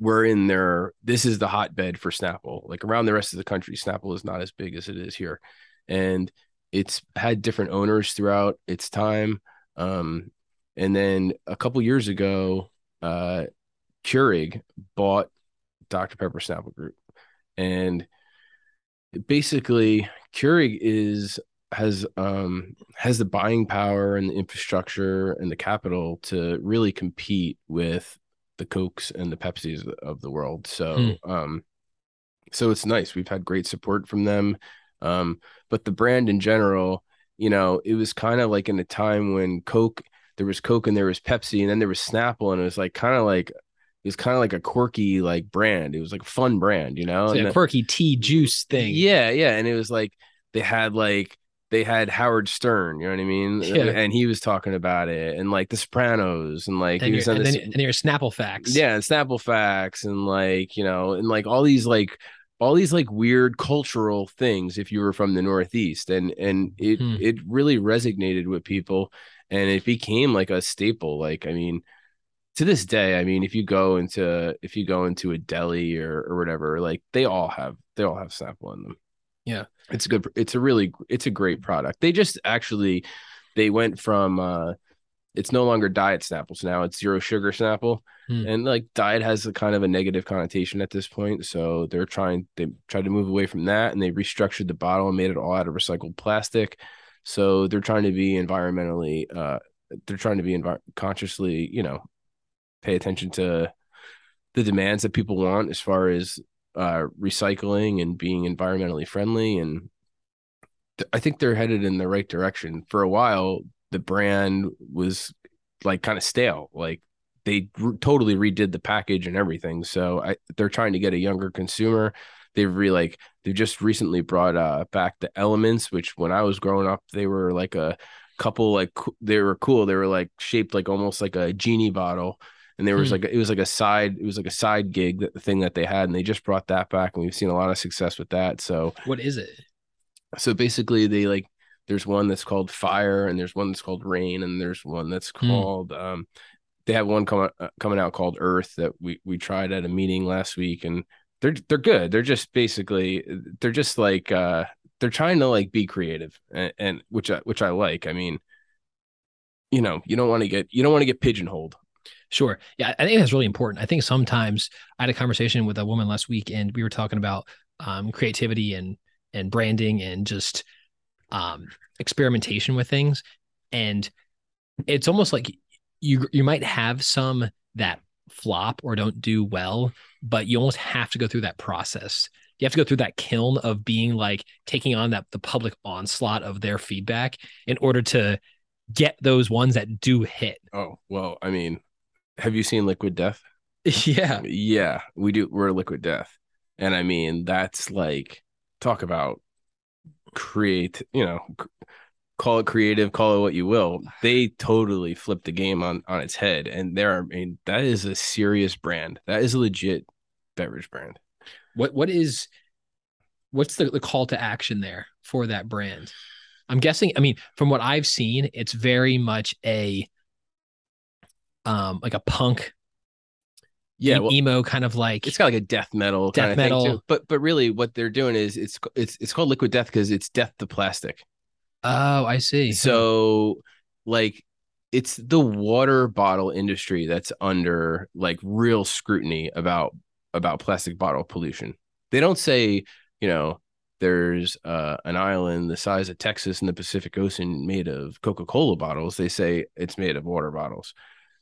we're in there. This is the hotbed for Snapple. Like around the rest of the country, Snapple is not as big as it is here. And it's had different owners throughout its time. And then a couple years ago, Keurig bought Dr. Pepper Snapple Group. And basically Keurig has the buying power and the infrastructure and the capital to really compete with the Cokes and the Pepsis of the world. So, so it's nice. We've had great support from them. But the brand in general, you know, it was kind of like in a time when Coke and there was Pepsi and then there was Snapple. And it was like, kind of like a quirky, like brand. It was like a fun brand, you know, like and a quirky tea juice thing. Yeah. Yeah. And it was like, they had Howard Stern, you know what I mean? Yeah. And he was talking about it and like the Sopranos and like, and your Snapple facts. Yeah. And Snapple facts. And like, you know, and like all these weird cultural things if you were from the Northeast, and it really resonated with people and it became like a staple. Like, I mean, to this day, I mean, if you go into a deli or whatever, like they all have Snapple in them. Yeah. It's good. It's a great product. They just actually, they went from, it's no longer diet Snapple. So now it's zero sugar Snapple. And like diet has a kind of a negative connotation at this point. So they tried to move away from that and they restructured the bottle and made it all out of recycled plastic. So they're trying to be environmentally, consciously, you know, pay attention to the demands that people want as far as recycling and being environmentally friendly. And I think they're headed in the right direction. For a while, the brand was like kind of stale. Like they totally redid the package and everything. So they're trying to get a younger consumer. They've just recently brought back the elements, which when I was growing up, they were like a couple, like they were cool. They were like shaped like almost like a genie bottle. And there was it was like a side gig thing that they had. And they just brought that back and we've seen a lot of success with that. So what is it? So basically they like, there's one that's called Fire and there's one that's called Rain. And there's one that's called, they have one coming out called Earth that we tried at a meeting last week and they're good. They're just basically, they're just like, they're trying to like be creative and which I like. I mean, you know, you don't want to get pigeonholed. Sure. Yeah. I think that's really important. I think sometimes I had a conversation with a woman last week and we were talking about, creativity and branding and just, experimentation with things. And it's almost like you might have some that flop or don't do well, but you almost have to go through that process. You have to go through that kiln of being like taking on the public onslaught of their feedback in order to get those ones that do hit. Oh, well, I mean, have you seen Liquid Death? Yeah. Yeah, we do. We're Liquid Death. And I mean, that's like, talk about call it creative, call it what you will. They totally flipped the game on its head. And that is a serious brand. That is a legit beverage brand. What's the call to action there for that brand? I'm guessing, I mean, from what I've seen, it's very much a like a punk, emo kind of, like, it's got like a death metal thing too. But really what they're doing is it's called Liquid Death because it's death to plastic. Oh, I see. So like it's the water bottle industry that's under like real scrutiny about plastic bottle pollution. They don't say, you know, there's an island the size of Texas in the Pacific Ocean made of Coca-Cola bottles. They say it's made of water bottles.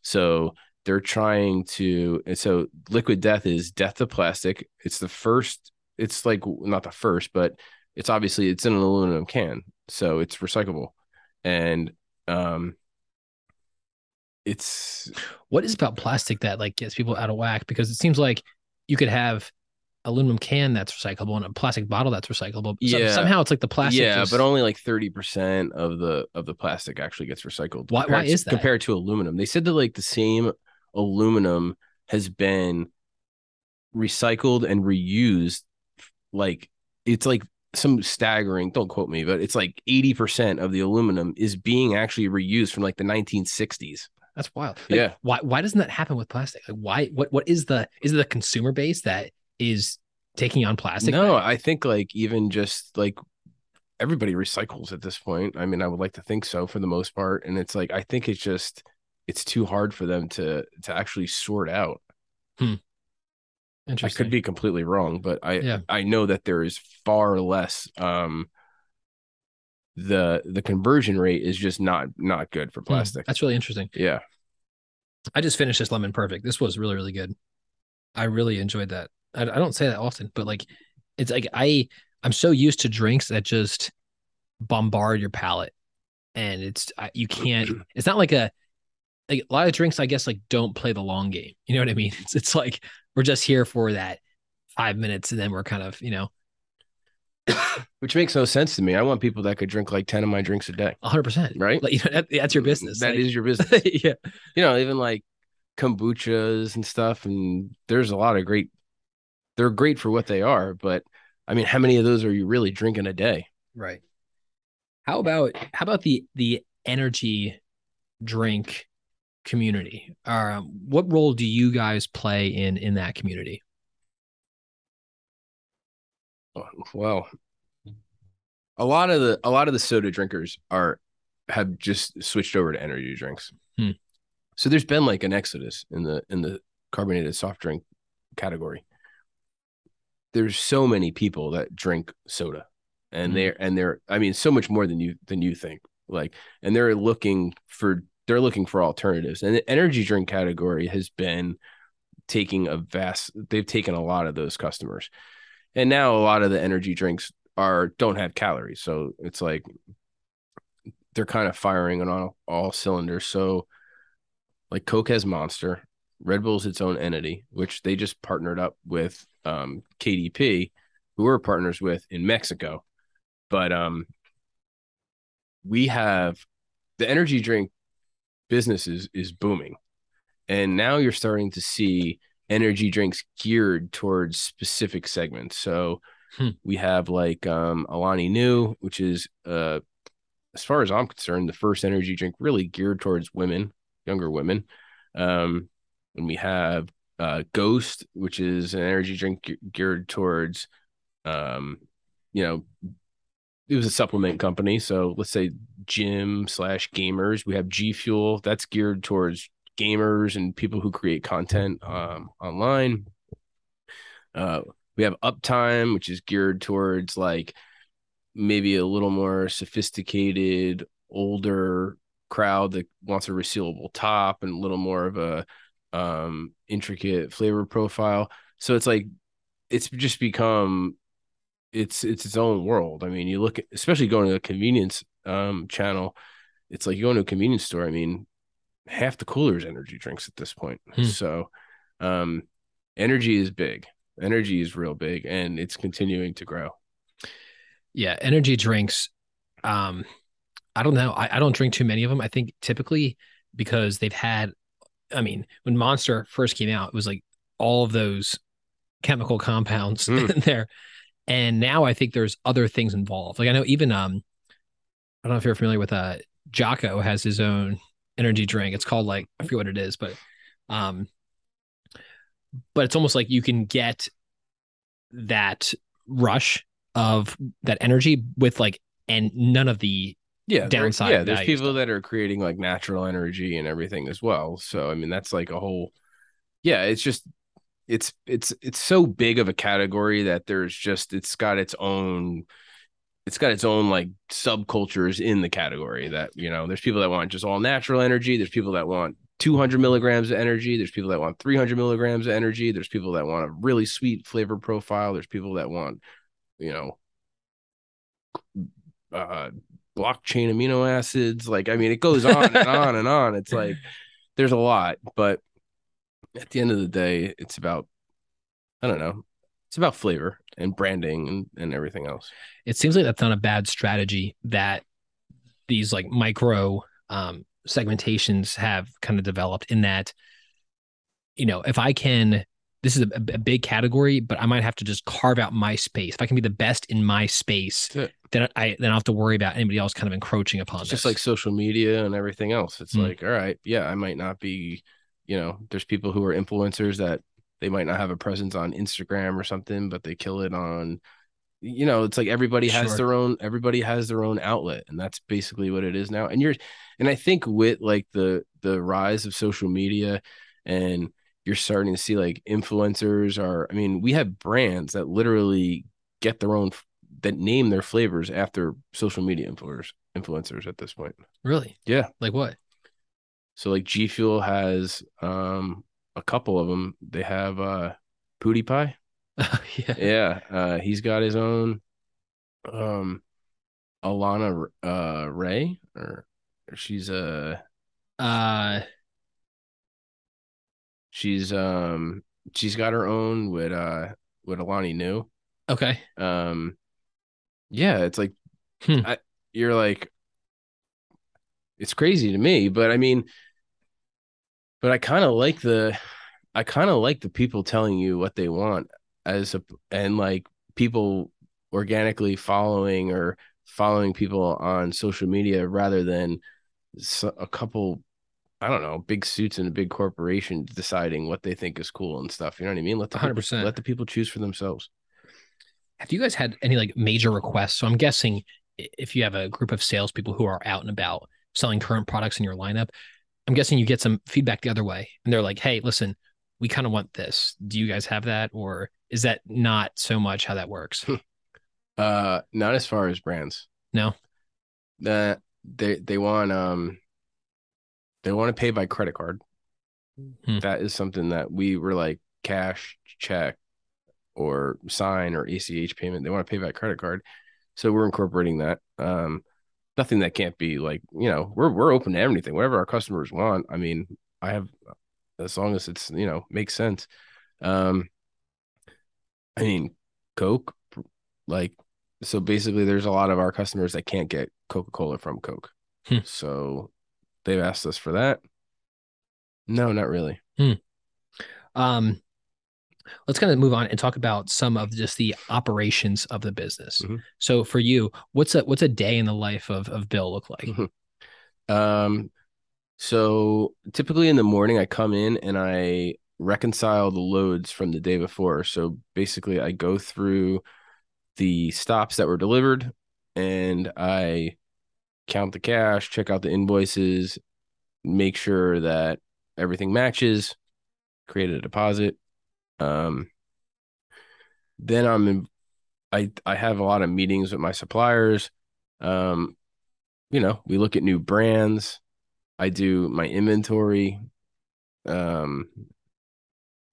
So they're trying to, and so Liquid Death is death to plastic. It's the first, it's like not the first, but it's obviously it's in an aluminum can, so it's recyclable. And it's, what is about plastic that like gets people out of whack? Because it seems like you could have aluminum can that's recyclable and a plastic bottle that's recyclable. Yeah. Somehow it's like the plastic. Yeah, but only like 30% of the plastic actually gets recycled. Why is that? Compared to aluminum. They said that like the same aluminum has been recycled and reused. Like it's like some staggering, don't quote me, but it's like 80% of the aluminum is being actually reused from like the 1960s. That's wild. Like, yeah. Why doesn't that happen with plastic? Like why, what is it the consumer base that is taking on plastic? No, I think like even just like everybody recycles at this point. I mean, I would like to think so for the most part. And it's like, I think it's just, it's too hard for them to actually sort out. Interesting. I could be completely wrong, but I know that there is far less, the conversion rate is just not good for plastic. That's really interesting. Yeah. I just finished this Lemon Perfect. This was really, really good. I really enjoyed that. I don't say that often, but like, it's like, I'm so used to drinks that just bombard your palate, and it's not like a lot of drinks, I guess, like don't play the long game. You know what I mean? It's like, we're just here for that 5 minutes and then we're kind of, you know, which makes no sense to me. I want people that could drink like 10 of my drinks a day. 100%. Right. Like, you know, that's your business. That is your business. Yeah. You know, even like kombuchas and stuff. And there's a lot of great, they're great for what they are, but I mean, how many of those are you really drinking a day? Right. How about the energy drink community? What role do you guys play in that community? Well, a lot of the soda drinkers have just switched over to energy drinks. So there's been like an exodus in the carbonated soft drink category. There's so many people that drink soda, and they're I mean, so much more than you think. Like, and they're looking for alternatives, and the energy drink category has been taken a lot of those customers. And now a lot of the energy drinks don't have calories. So it's like they're kind of firing on all cylinders. So like Coke has Monster, Red Bull's its own entity, which they just partnered up with KDP, who we're partners with in Mexico. But we have the energy drink business is booming. And now you're starting to see energy drinks geared towards specific segments. So we have like Alani Nu, which is, as far as I'm concerned, the first energy drink really geared towards women, younger women. And we have Ghost, which is an energy drink geared towards, you know, it was a supplement company. So let's say gym/gamers. We have G Fuel, that's geared towards gamers and people who create content online. We have Uptime, which is geared towards like maybe a little more sophisticated, older crowd that wants a resealable top and a little more of a intricate flavor profile. So it's like it's just become it's its own world. I mean, you look at, especially going to the convenience channel, it's like you go to a convenience store. I mean, half the coolers energy drinks at this point. So energy is big. Energy is real big, and it's continuing to grow. Yeah, energy drinks. I don't know. I don't drink too many of them. I think typically because they've had, I mean, when Monster first came out, it was like all of those chemical compounds in there. And now I think there's other things involved. Like I know even I don't know if you're familiar with Jocko has his own energy drink. It's called like, I forget what it is, but it's almost like you can get that rush of that energy with like, and none of the downside. Yeah, there's people that are creating like natural energy and everything as well. So, I mean, that's like a whole, it's just, it's so big of a category that there's just, it's got its own like subcultures in the category that, you know, there's people that want just all natural energy. There's people that want 200 milligrams of energy. There's people that want 300 milligrams of energy. There's people that want a really sweet flavor profile. There's people that want, you know, blockchain amino acids. Like, I mean, it goes on and on and on. It's like, there's a lot, but at the end of the day, it's about, I don't know, it's about flavor and branding and everything else. It seems like that's not a bad strategy that these like micro segmentations have kind of developed, in that, you know, if I can, this is a big category, but I might have to just carve out my space. If I can be the best in my space, then I'll have to worry about anybody else kind of encroaching upon this. Just like social media and everything else. It's like, all right, yeah, I might not be, you know, there's people who are influencers that they might not have a presence on Instagram or something, but they kill it on, you know, it's like everybody has their own outlet. And that's basically what it is now. And I think with like the rise of social media, and you're starting to see like influencers are, I mean, we have brands that literally get their own, that name their flavors after social media influencers at this point. Really? Yeah. Like what? So like G Fuel has a couple of them. They have PewDiePie. Yeah. Yeah. He's got his own Alana Ray, or she's got her own with Alani Nu. Okay. Yeah, it's like you're like, it's crazy to me, but I mean, but I kind of like the people telling you what they want and like people organically following people on social media, rather than a couple, I don't know, big suits in a big corporation deciding what they think is cool and stuff. You know what I mean? Let the people choose for themselves. Have you guys had any like major requests? So I'm guessing if you have a group of salespeople who are out and about selling current products in your lineup, I'm guessing you get some feedback the other way, and they're like, hey, listen, we kind of want this. Do you guys have that? Or is that not so much how that works? Not as far as brands. No. They want to pay by credit card. That is something that we were like, cash, check, or sign, or ACH payment. They want to pay by credit card. So we're incorporating that. Nothing that can't be like, you know, we're open to everything, whatever our customers want. I mean, I have, as long as it's, you know, makes sense. I mean, Coke, like, so basically there's a lot of our customers that can't get Coca-Cola from Coke. So they've asked us for that. No, not really. Let's kind of move on and talk about some of just the operations of the business. So for you, what's a day in the life of Bill look like? So typically in the morning, I come in and I reconcile the loads from the day before. So basically I go through the stops that were delivered, and I count the cash, check out the invoices, make sure that everything matches, create a deposit. Then I have a lot of meetings with my suppliers. You know, we look at new brands. I do my inventory. And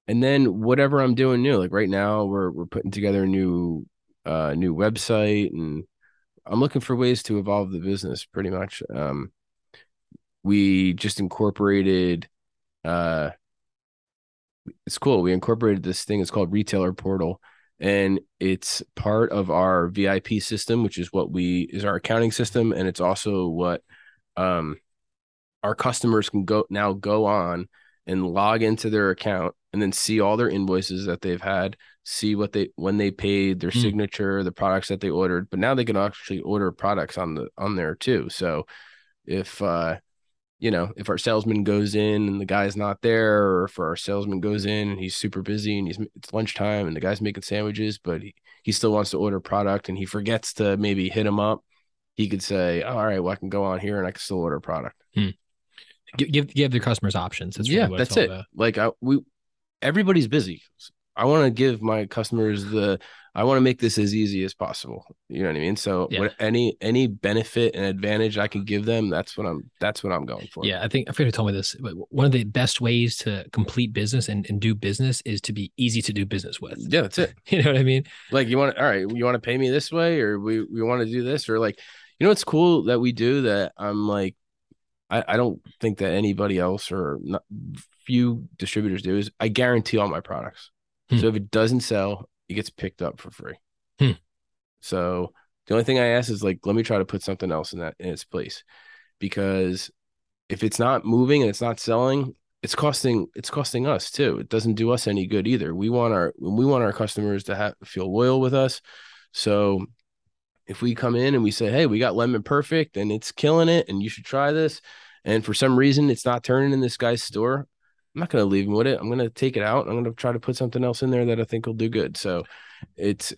then whatever I'm doing new, like right now we're putting together a new website, and I'm looking for ways to evolve the business pretty much. We just incorporated, it's cool. We incorporated this thing. It's called Retailer Portal, and it's part of our VIP system, which is is our accounting system. And it's also what our customers can go on and log into their account and then see all their invoices that they've had, see what they, when they paid, their signature, the products that they ordered. But now they can actually order products on the, on there too. So if, you know, if our salesman goes in and the guy's not there, or if our salesman goes in and he's super busy and he's, it's lunchtime and the guy's making sandwiches, but he still wants to order product and he forgets to maybe hit him up, he could say, oh, all right, well, I can go on here and I can still order product. Give the customers options. That's really what it's all about. Like everybody's busy. I want to give my customers the, I want to make this as easy as possible. You know what I mean? So what, any benefit and advantage I can give them, that's what I'm going for. Yeah. I think, I forget who told me this, but one of the best ways to complete business and do business is to be easy to do business with. Yeah, that's it. You know what I mean? Like you want, all right, you want to pay me this way, or we want to do this, or like, you know, it's cool that we do that. I'm like, I don't think that anybody else or not, few distributors do is I guarantee all my products. So if it doesn't sell, it gets picked up for free. So the only thing I ask is like, let me try to put something else in that, in its place, because if it's not moving and it's not selling, it's costing us too. It doesn't do us any good either. We want our customers to feel loyal with us. So if we come in and we say, hey, we got Lemon Perfect and it's killing it and you should try this, and for some reason it's not turning in this guy's store, I'm not going to leave him with it. I'm going to take it out. I'm going to try to put something else in there that I think will do good. So it's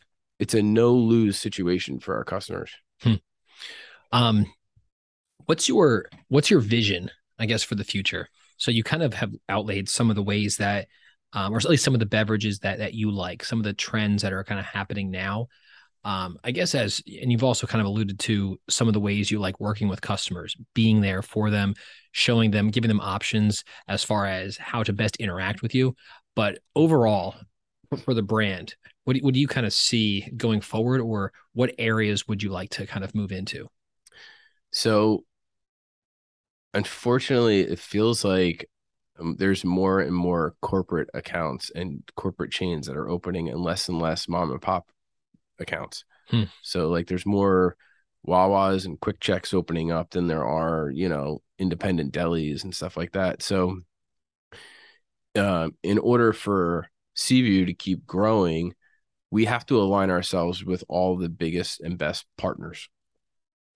a no lose situation for our customers. What's your vision, I guess, for the future? So you kind of have outlaid some of the ways that, or at least some of the beverages that you like, some of the trends that are kind of happening now. I guess and you've also kind of alluded to some of the ways you like working with customers, being there for them, showing them, giving them options as far as how to best interact with you. But overall for the brand, what do you kind of see going forward, or what areas would you like to kind of move into? So unfortunately, it feels like there's more and more corporate accounts and corporate chains that are opening and less mom and pop accounts. So like there's more Wawas and Quick Checks opening up than there are, you know, independent delis and stuff like that. So in order for Seaview to keep growing, we have to align ourselves with all the biggest and best partners,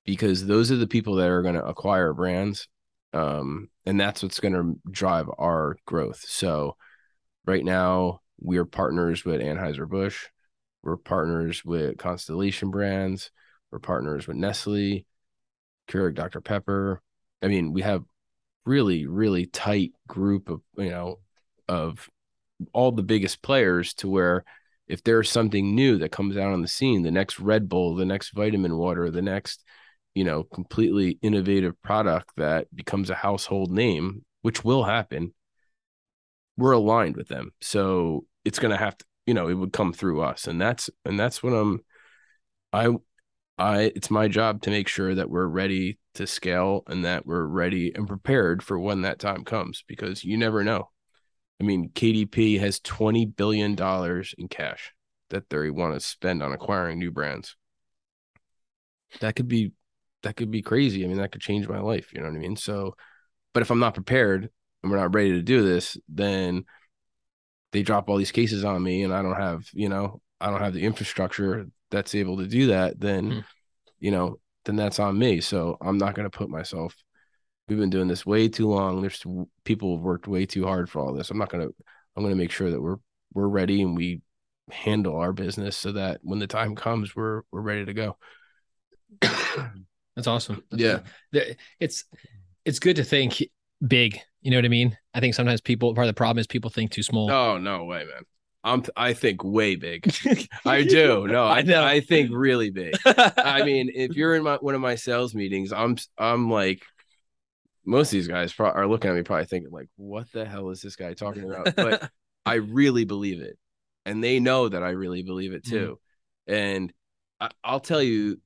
because those are the people that are going to acquire brands. And that's what's going to drive our growth. So right now we are partners with Anheuser-Busch. We're partners with Constellation Brands. We're partners with Nestle, Keurig Dr. Pepper. I mean, we have really, really tight group of, you know, of all the biggest players, to where if there's something new that comes out on the scene, the next Red Bull, the next vitamin water, the next, you know, completely innovative product that becomes a household name, which will happen, we're aligned with them. So it's going to have to, you know, it would come through us. And that's what it's my job to make sure that we're ready to scale and that we're ready and prepared for when that time comes, because you never know. I mean, KDP has $20 billion in cash that they want to spend on acquiring new brands. That could be crazy. I mean, that could change my life. You know what I mean? So, but if I'm not prepared and we're not ready to do this, then they drop all these cases on me and I don't have the infrastructure that's able to do that, then, you know, then that's on me. So I'm not going to put myself, we've been doing this way too long. There's people have worked way too hard for all this. I'm going to make sure that we're ready and we handle our business so that when the time comes, we're ready to go. That's awesome. That's awesome. It's good to think big. You know what I mean? I think sometimes part of the problem is people think too small. Oh, no way, man. I think way big. I do. No, I know. I think really big. I mean, if you're in one of my sales meetings, I'm like, most of these guys are looking at me probably thinking like, what the hell is this guy talking about? But I really believe it. And they know that I really believe it too. And I'll tell you,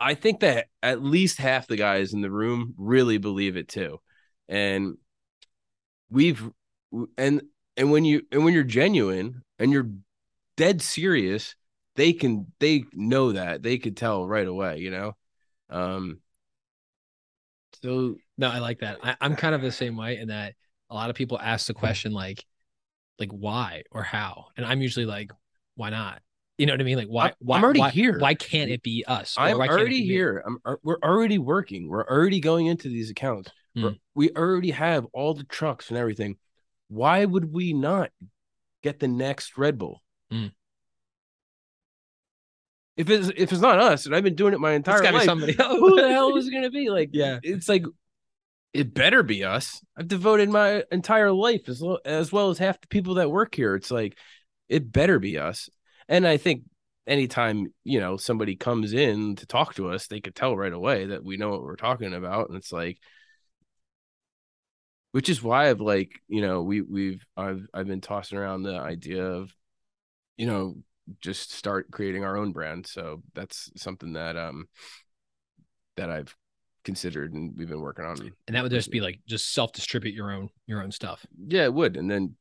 I think that at least half the guys in the room really believe it too. And when you're genuine and you're dead serious, they know that, they could tell right away, you know? So no, I like that. I'm kind of the same way in that a lot of people ask the question, like, like why or how? And I'm usually like, why not? You know what I mean? Like, why I'm already here. Why can't it be us? I'm already here. We're already working. We're already going into these accounts. We already have all the trucks and everything. Why would we not get the next Red Bull? If it's not us, and I've been doing it my entire life, somebody else. Who the hell is it going to be? Like, yeah, it's like, it better be us. I've devoted my entire life as well as half the people that work here. It's like, it better be us. And I think anytime, you know, somebody comes in to talk to us, they could tell right away that we know what we're talking about. And it's like, which is why I've like, you know, I've been tossing around the idea of, you know, just start creating our own brand. So that's something that, that I've considered and we've been working on. And that would just be like, just self-distribute your own stuff. Yeah, it would. But then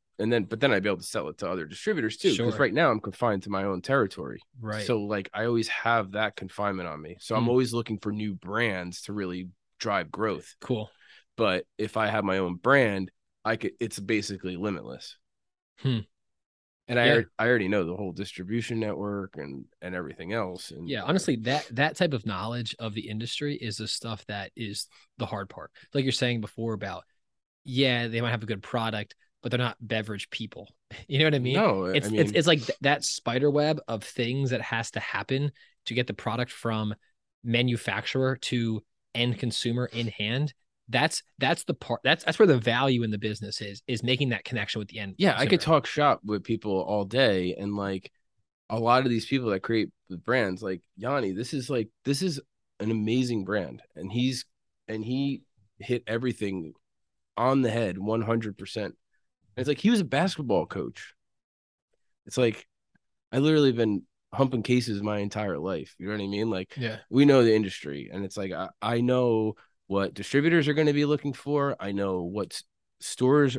I'd be able to sell it to other distributors too. Because right now I'm confined to my own territory. Right. So like I always have that confinement on me. So I'm always looking for new brands to really drive growth. Cool. But if I have my own brand, it's basically limitless. And I already know the whole distribution network and everything else. And yeah, honestly, that type of knowledge of the industry is the stuff that is the hard part. Like you're saying before about, yeah, they might have a good product, but they're not beverage people. You know what I mean? No, it's like that spider web of things that has to happen to get the product from manufacturer to end consumer in hand. That's the part. That's where the value in the business is making that connection with the end. Yeah, consumer. I could talk shop with people all day, and like a lot of these people that create the brands, like Yanni, this is an amazing brand, and he hit everything on the head 100%. It's like he was a basketball coach. It's like I literally been humping cases my entire life. You know what I mean? Like, yeah, we know the industry, and it's like I know what distributors are going to be looking for. I know what stores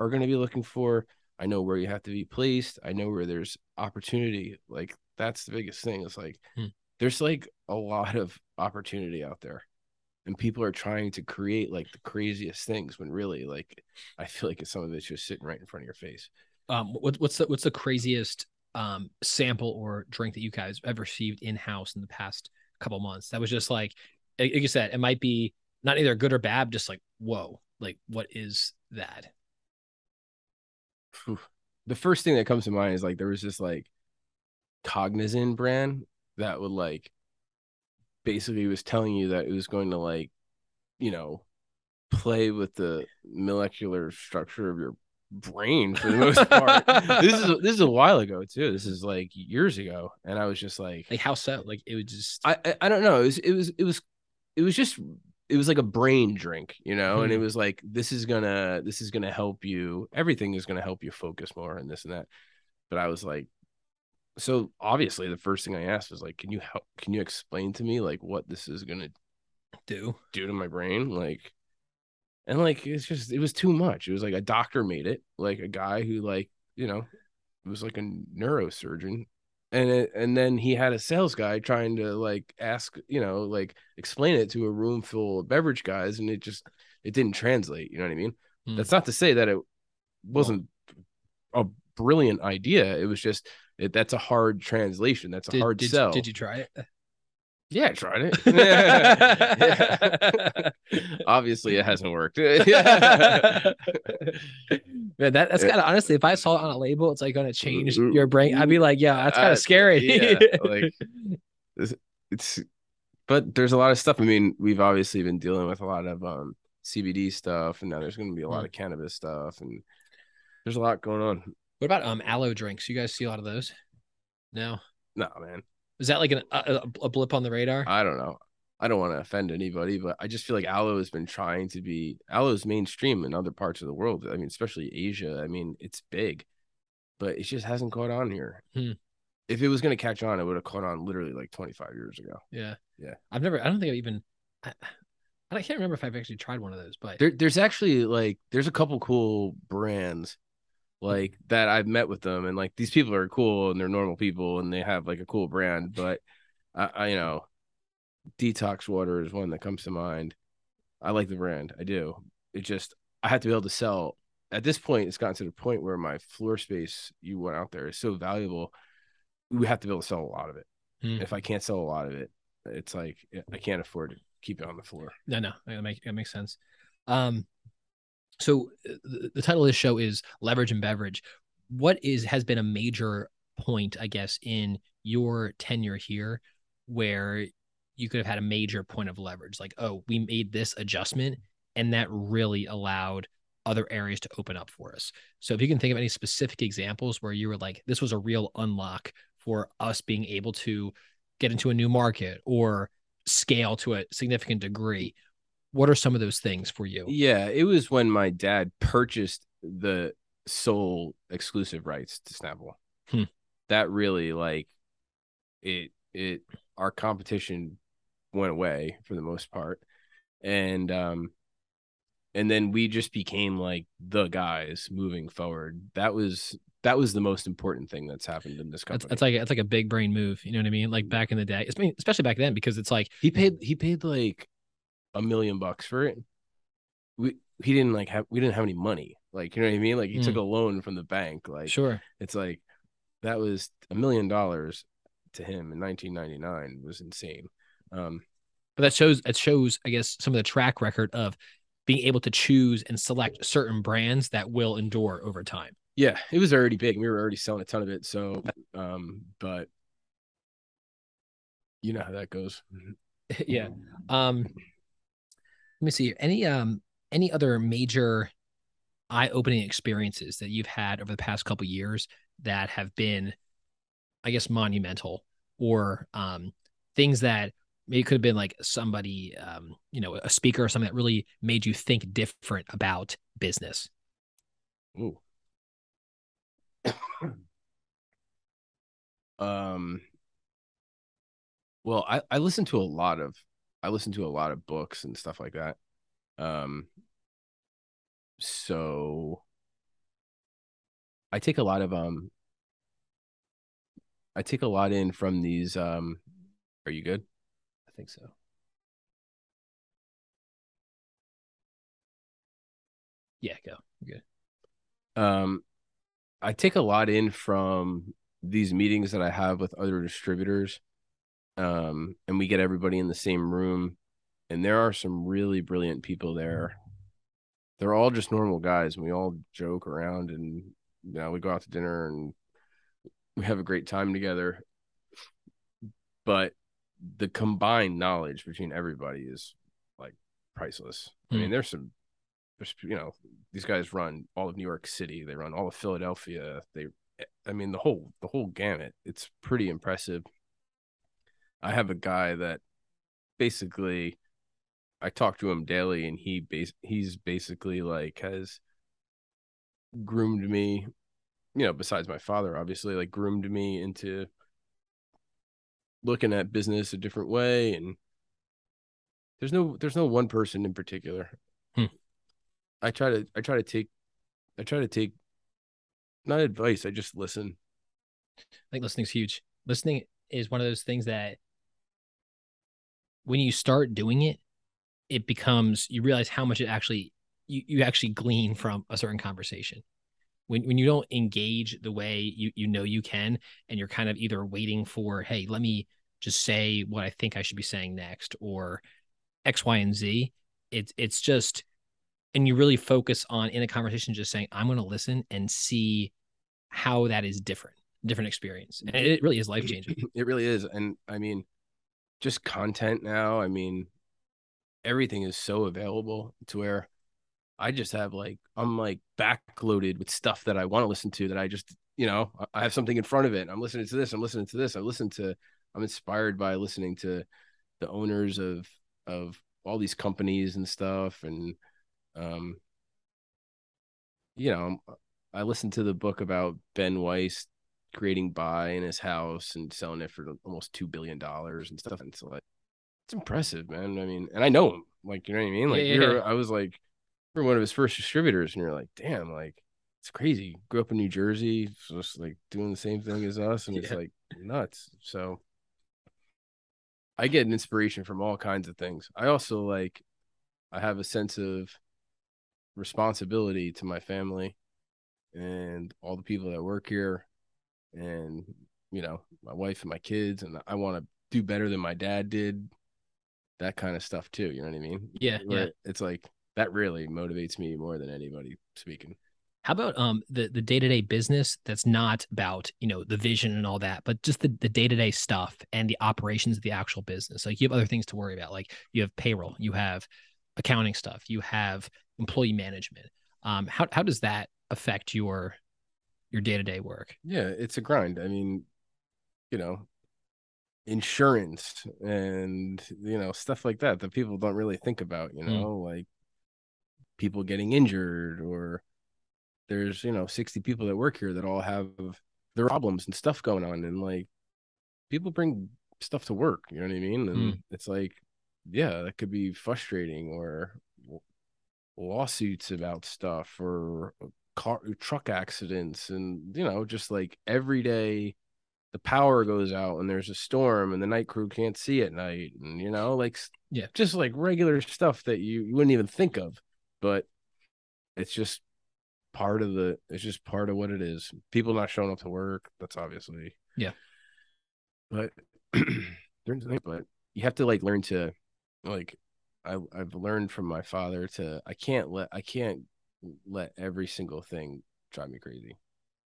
are going to be looking for. I know where you have to be placed. I know where there's opportunity. Like that's the biggest thing. It's like there's like a lot of opportunity out there. And people are trying to create like the craziest things when really, like, I feel like some of it's just sitting right in front of your face. What's the craziest sample or drink that you guys have received in house in the past couple months? That was just like you said, it might be not either good or bad, just like, whoa, like what is that? The first thing that comes to mind is like there was this like Cognizant brand that would like, basically was telling you that it was going to like, you know, play with the molecular structure of your brain for the most part. This is a while ago too. This is like years ago. And I was just like how so? Like it was just, I don't know. It was like a brain drink, you know? And it was like, this is going to help you. Everything is going to help you focus more and this and that. But I was like, so obviously the first thing I asked was like, can you explain to me like what this is going to do to my brain? Like, and like, it's just, it was too much. It was like a doctor made it, like a guy who like, you know, was like a neurosurgeon. And then he had a sales guy trying to like ask, you know, like explain it to a room full of beverage guys. And it didn't translate. You know what I mean? That's not to say that it wasn't a brilliant idea. It was just, that's a hard translation. That's a hard sell. Did you try it? Yeah, I tried it. Obviously, it hasn't worked. Man, that's kind of honestly, if I saw it on a label, it's like going to change your brain. I'd be like, yeah, that's kind of scary. Yeah, like it's. But there's a lot of stuff. I mean, we've obviously been dealing with a lot of CBD stuff, and now there's going to be a lot of cannabis stuff, and there's a lot going on. What about aloe drinks? You guys see a lot of those? No? No, man. Is that like a blip on the radar? I don't know. I don't want to offend anybody, but I just feel like aloe has been trying to be... Aloe's mainstream in other parts of the world. I mean, especially Asia. I mean, it's big, but it just hasn't caught on here. If it was going to catch on, it would have caught on literally like 25 years ago. Yeah. Yeah. I can't remember if I've actually tried one of those, but... There's actually like... There's a couple cool brands... like that I've met with them, and like these people are cool and they're normal people and they have like a cool brand, but I you know, detox water is one that comes to mind. I like the brand. I do. It just, I have to be able to sell at this point, it's gotten to the point where my floor space you went out there is so valuable. We have to be able to sell a lot of it. If I can't sell a lot of it, it's like I can't afford to keep it on the floor. No, that makes sense. So the title of this show is Leverage and Beverage. What has been a major point, I guess, in your tenure here where you could have had a major point of leverage? Like, oh, we made this adjustment and that really allowed other areas to open up for us. So if you can think of any specific examples where you were like, this was a real unlock for us being able to get into a new market or scale to a significant degree, what are some of those things for you? Yeah, it was when my dad purchased the sole exclusive rights to Snapple. That really, like, it our competition went away for the most part. And then we just became like the guys moving forward. That was the most important thing that's happened in this company. It's like a big brain move. You know what I mean? Like back in the day, especially back then, because it's like he paid like $1 million for it. We didn't have any money. Like, you know what I mean? Like he took a loan from the bank. Like, sure. It's like, that was $1 million to him in 1999 was insane. But that shows, I guess, some of the track record of being able to choose and select certain brands that will endure over time. Yeah, it was already big. We were already selling a ton of it. So, but you know how that goes. Yeah. Let me see. Any other major eye-opening experiences that you've had over the past couple of years that have been, I guess, monumental, or things that maybe could have been like somebody, a speaker or something that really made you think different about business? Ooh. Well, I listen to a lot of books and stuff like that. So I take a lot in from these. Are you good? I think so. Yeah, go. You're good. I take a lot in from these meetings that I have with other distributors, and we get everybody in the same room, and there are some really brilliant people there. They're all just normal guys, and we all joke around, and we go out to dinner and we have a great time together. But the combined knowledge between everybody is like priceless. I mean, there's these guys run all of New York City. They run all of Philadelphia. The whole gamut. It's pretty impressive. I have a guy that basically I talk to him daily, and he's basically like has groomed me, besides my father, obviously, like groomed me into looking at business a different way. And there's no one person in particular. I try to take not advice. I just listen. I think listening's huge. Listening is one of those things that when you start doing it, it becomes, you realize how much it actually, you actually glean from a certain conversation. When you don't engage the way you can, and you're kind of either waiting for, hey, let me just say what I think I should be saying next, or X, Y, and Z. It's just, and you really focus on in a conversation, just saying, I'm going to listen and see how that is different experience. And it really is life-changing. It really is. And I mean, just content now, I mean, everything is so available to where I just have I'm like backloaded with stuff that I want to listen to, that I just, I have something in front of it. And I'm listening to this. I'm inspired by listening to the owners of all these companies and stuff. And, I listened to the book about Ben Weiss creating Buy in his house and selling it for almost $2 billion and stuff. And so, like, it's impressive, man. I mean, and I know him, like, you know what I mean? Like, yeah. I was like, we're one of his first distributors, and you're like, damn, like, it's crazy. Grew up in New Jersey, just like doing the same thing as us. And It's like nuts. So I get an inspiration from all kinds of things. I also I have a sense of responsibility to my family and all the people that work here and, you know, my wife and my kids, and I want to do better than my dad did, that kind of stuff too. You know what I mean? Yeah. Where yeah. It's like, that really motivates me more than anybody speaking. How about the day-to-day business that's not about, you know, the vision and all that, but just the day-to-day stuff and the operations of the actual business? Like, you have other things to worry about. Like, you have payroll, you have accounting stuff, you have employee management. How does that affect your day-to-day work? Yeah, it's a grind. I mean, you know, insurance and, you know, stuff like that that people don't really think about, you know, like people getting injured, or there's, you know, 60 people that work here that all have their problems and stuff going on. And like, people bring stuff to work, you know what I mean? And it's like, yeah, that could be frustrating, or lawsuits about stuff, or truck accidents. And, you know, just like every day the power goes out and there's a storm and the night crew can't see at night. And, you know, like, yeah, just like regular stuff that you wouldn't even think of, but it's just part of what it is. People not showing up to work. That's obviously, yeah, but you have to like learn to like, I've learned from my father to, I can't let every single thing drive me crazy.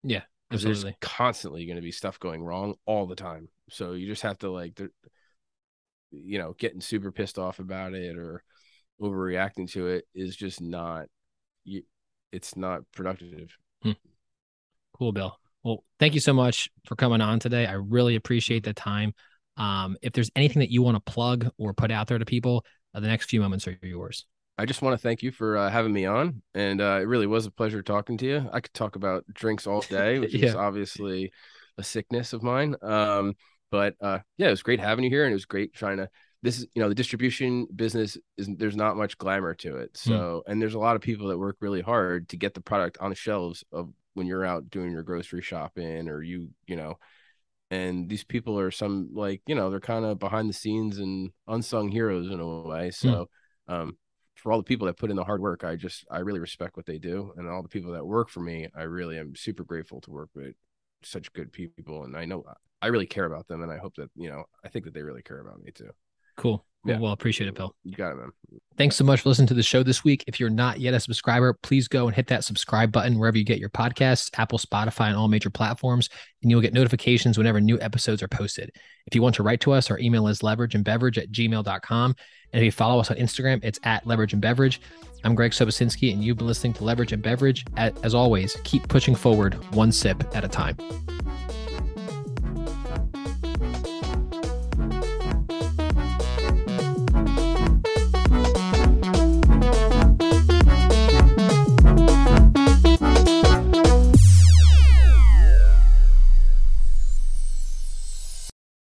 Yeah, absolutely. There's constantly going to be stuff going wrong all the time. So you just have to like, you know, getting super pissed off about it or overreacting to it is just not, it's not productive. Cool, Bill. Well, thank you so much for coming on today. I really appreciate the time. If there's anything that you want to plug or put out there to people, the next few moments are yours. I just want to thank you for having me on. And it really was a pleasure talking to you. I could talk about drinks all day, which is obviously a sickness of mine. But yeah, it was great having you here. And it was great trying to, this is, you know, the distribution business is, there's not much glamour to it. So, and there's a lot of people that work really hard to get the product on the shelves of when you're out doing your grocery shopping, or you know, and these people are some like, you know, they're kind of behind the scenes and unsung heroes in a way. So, for all the people that put in the hard work, I really respect what they do. And all the people that work for me, I really am super grateful to work with such good people. And I know I really care about them. And I hope that, you know, I think that they really care about me too. Cool. Yeah. Well, appreciate it, Bill. You got it, man. Thanks so much for listening to the show this week. If you're not yet a subscriber, please go and hit that subscribe button wherever you get your podcasts, Apple, Spotify, and all major platforms, and you'll get notifications whenever new episodes are posted. If you want to write to us, our email is leverageandbeverage@gmail.com. And if you follow us on Instagram, it's @leverageandbeverage. I'm Greg Sobosinski, and you've been listening to Leverage and Beverage. As always, keep pushing forward one sip at a time.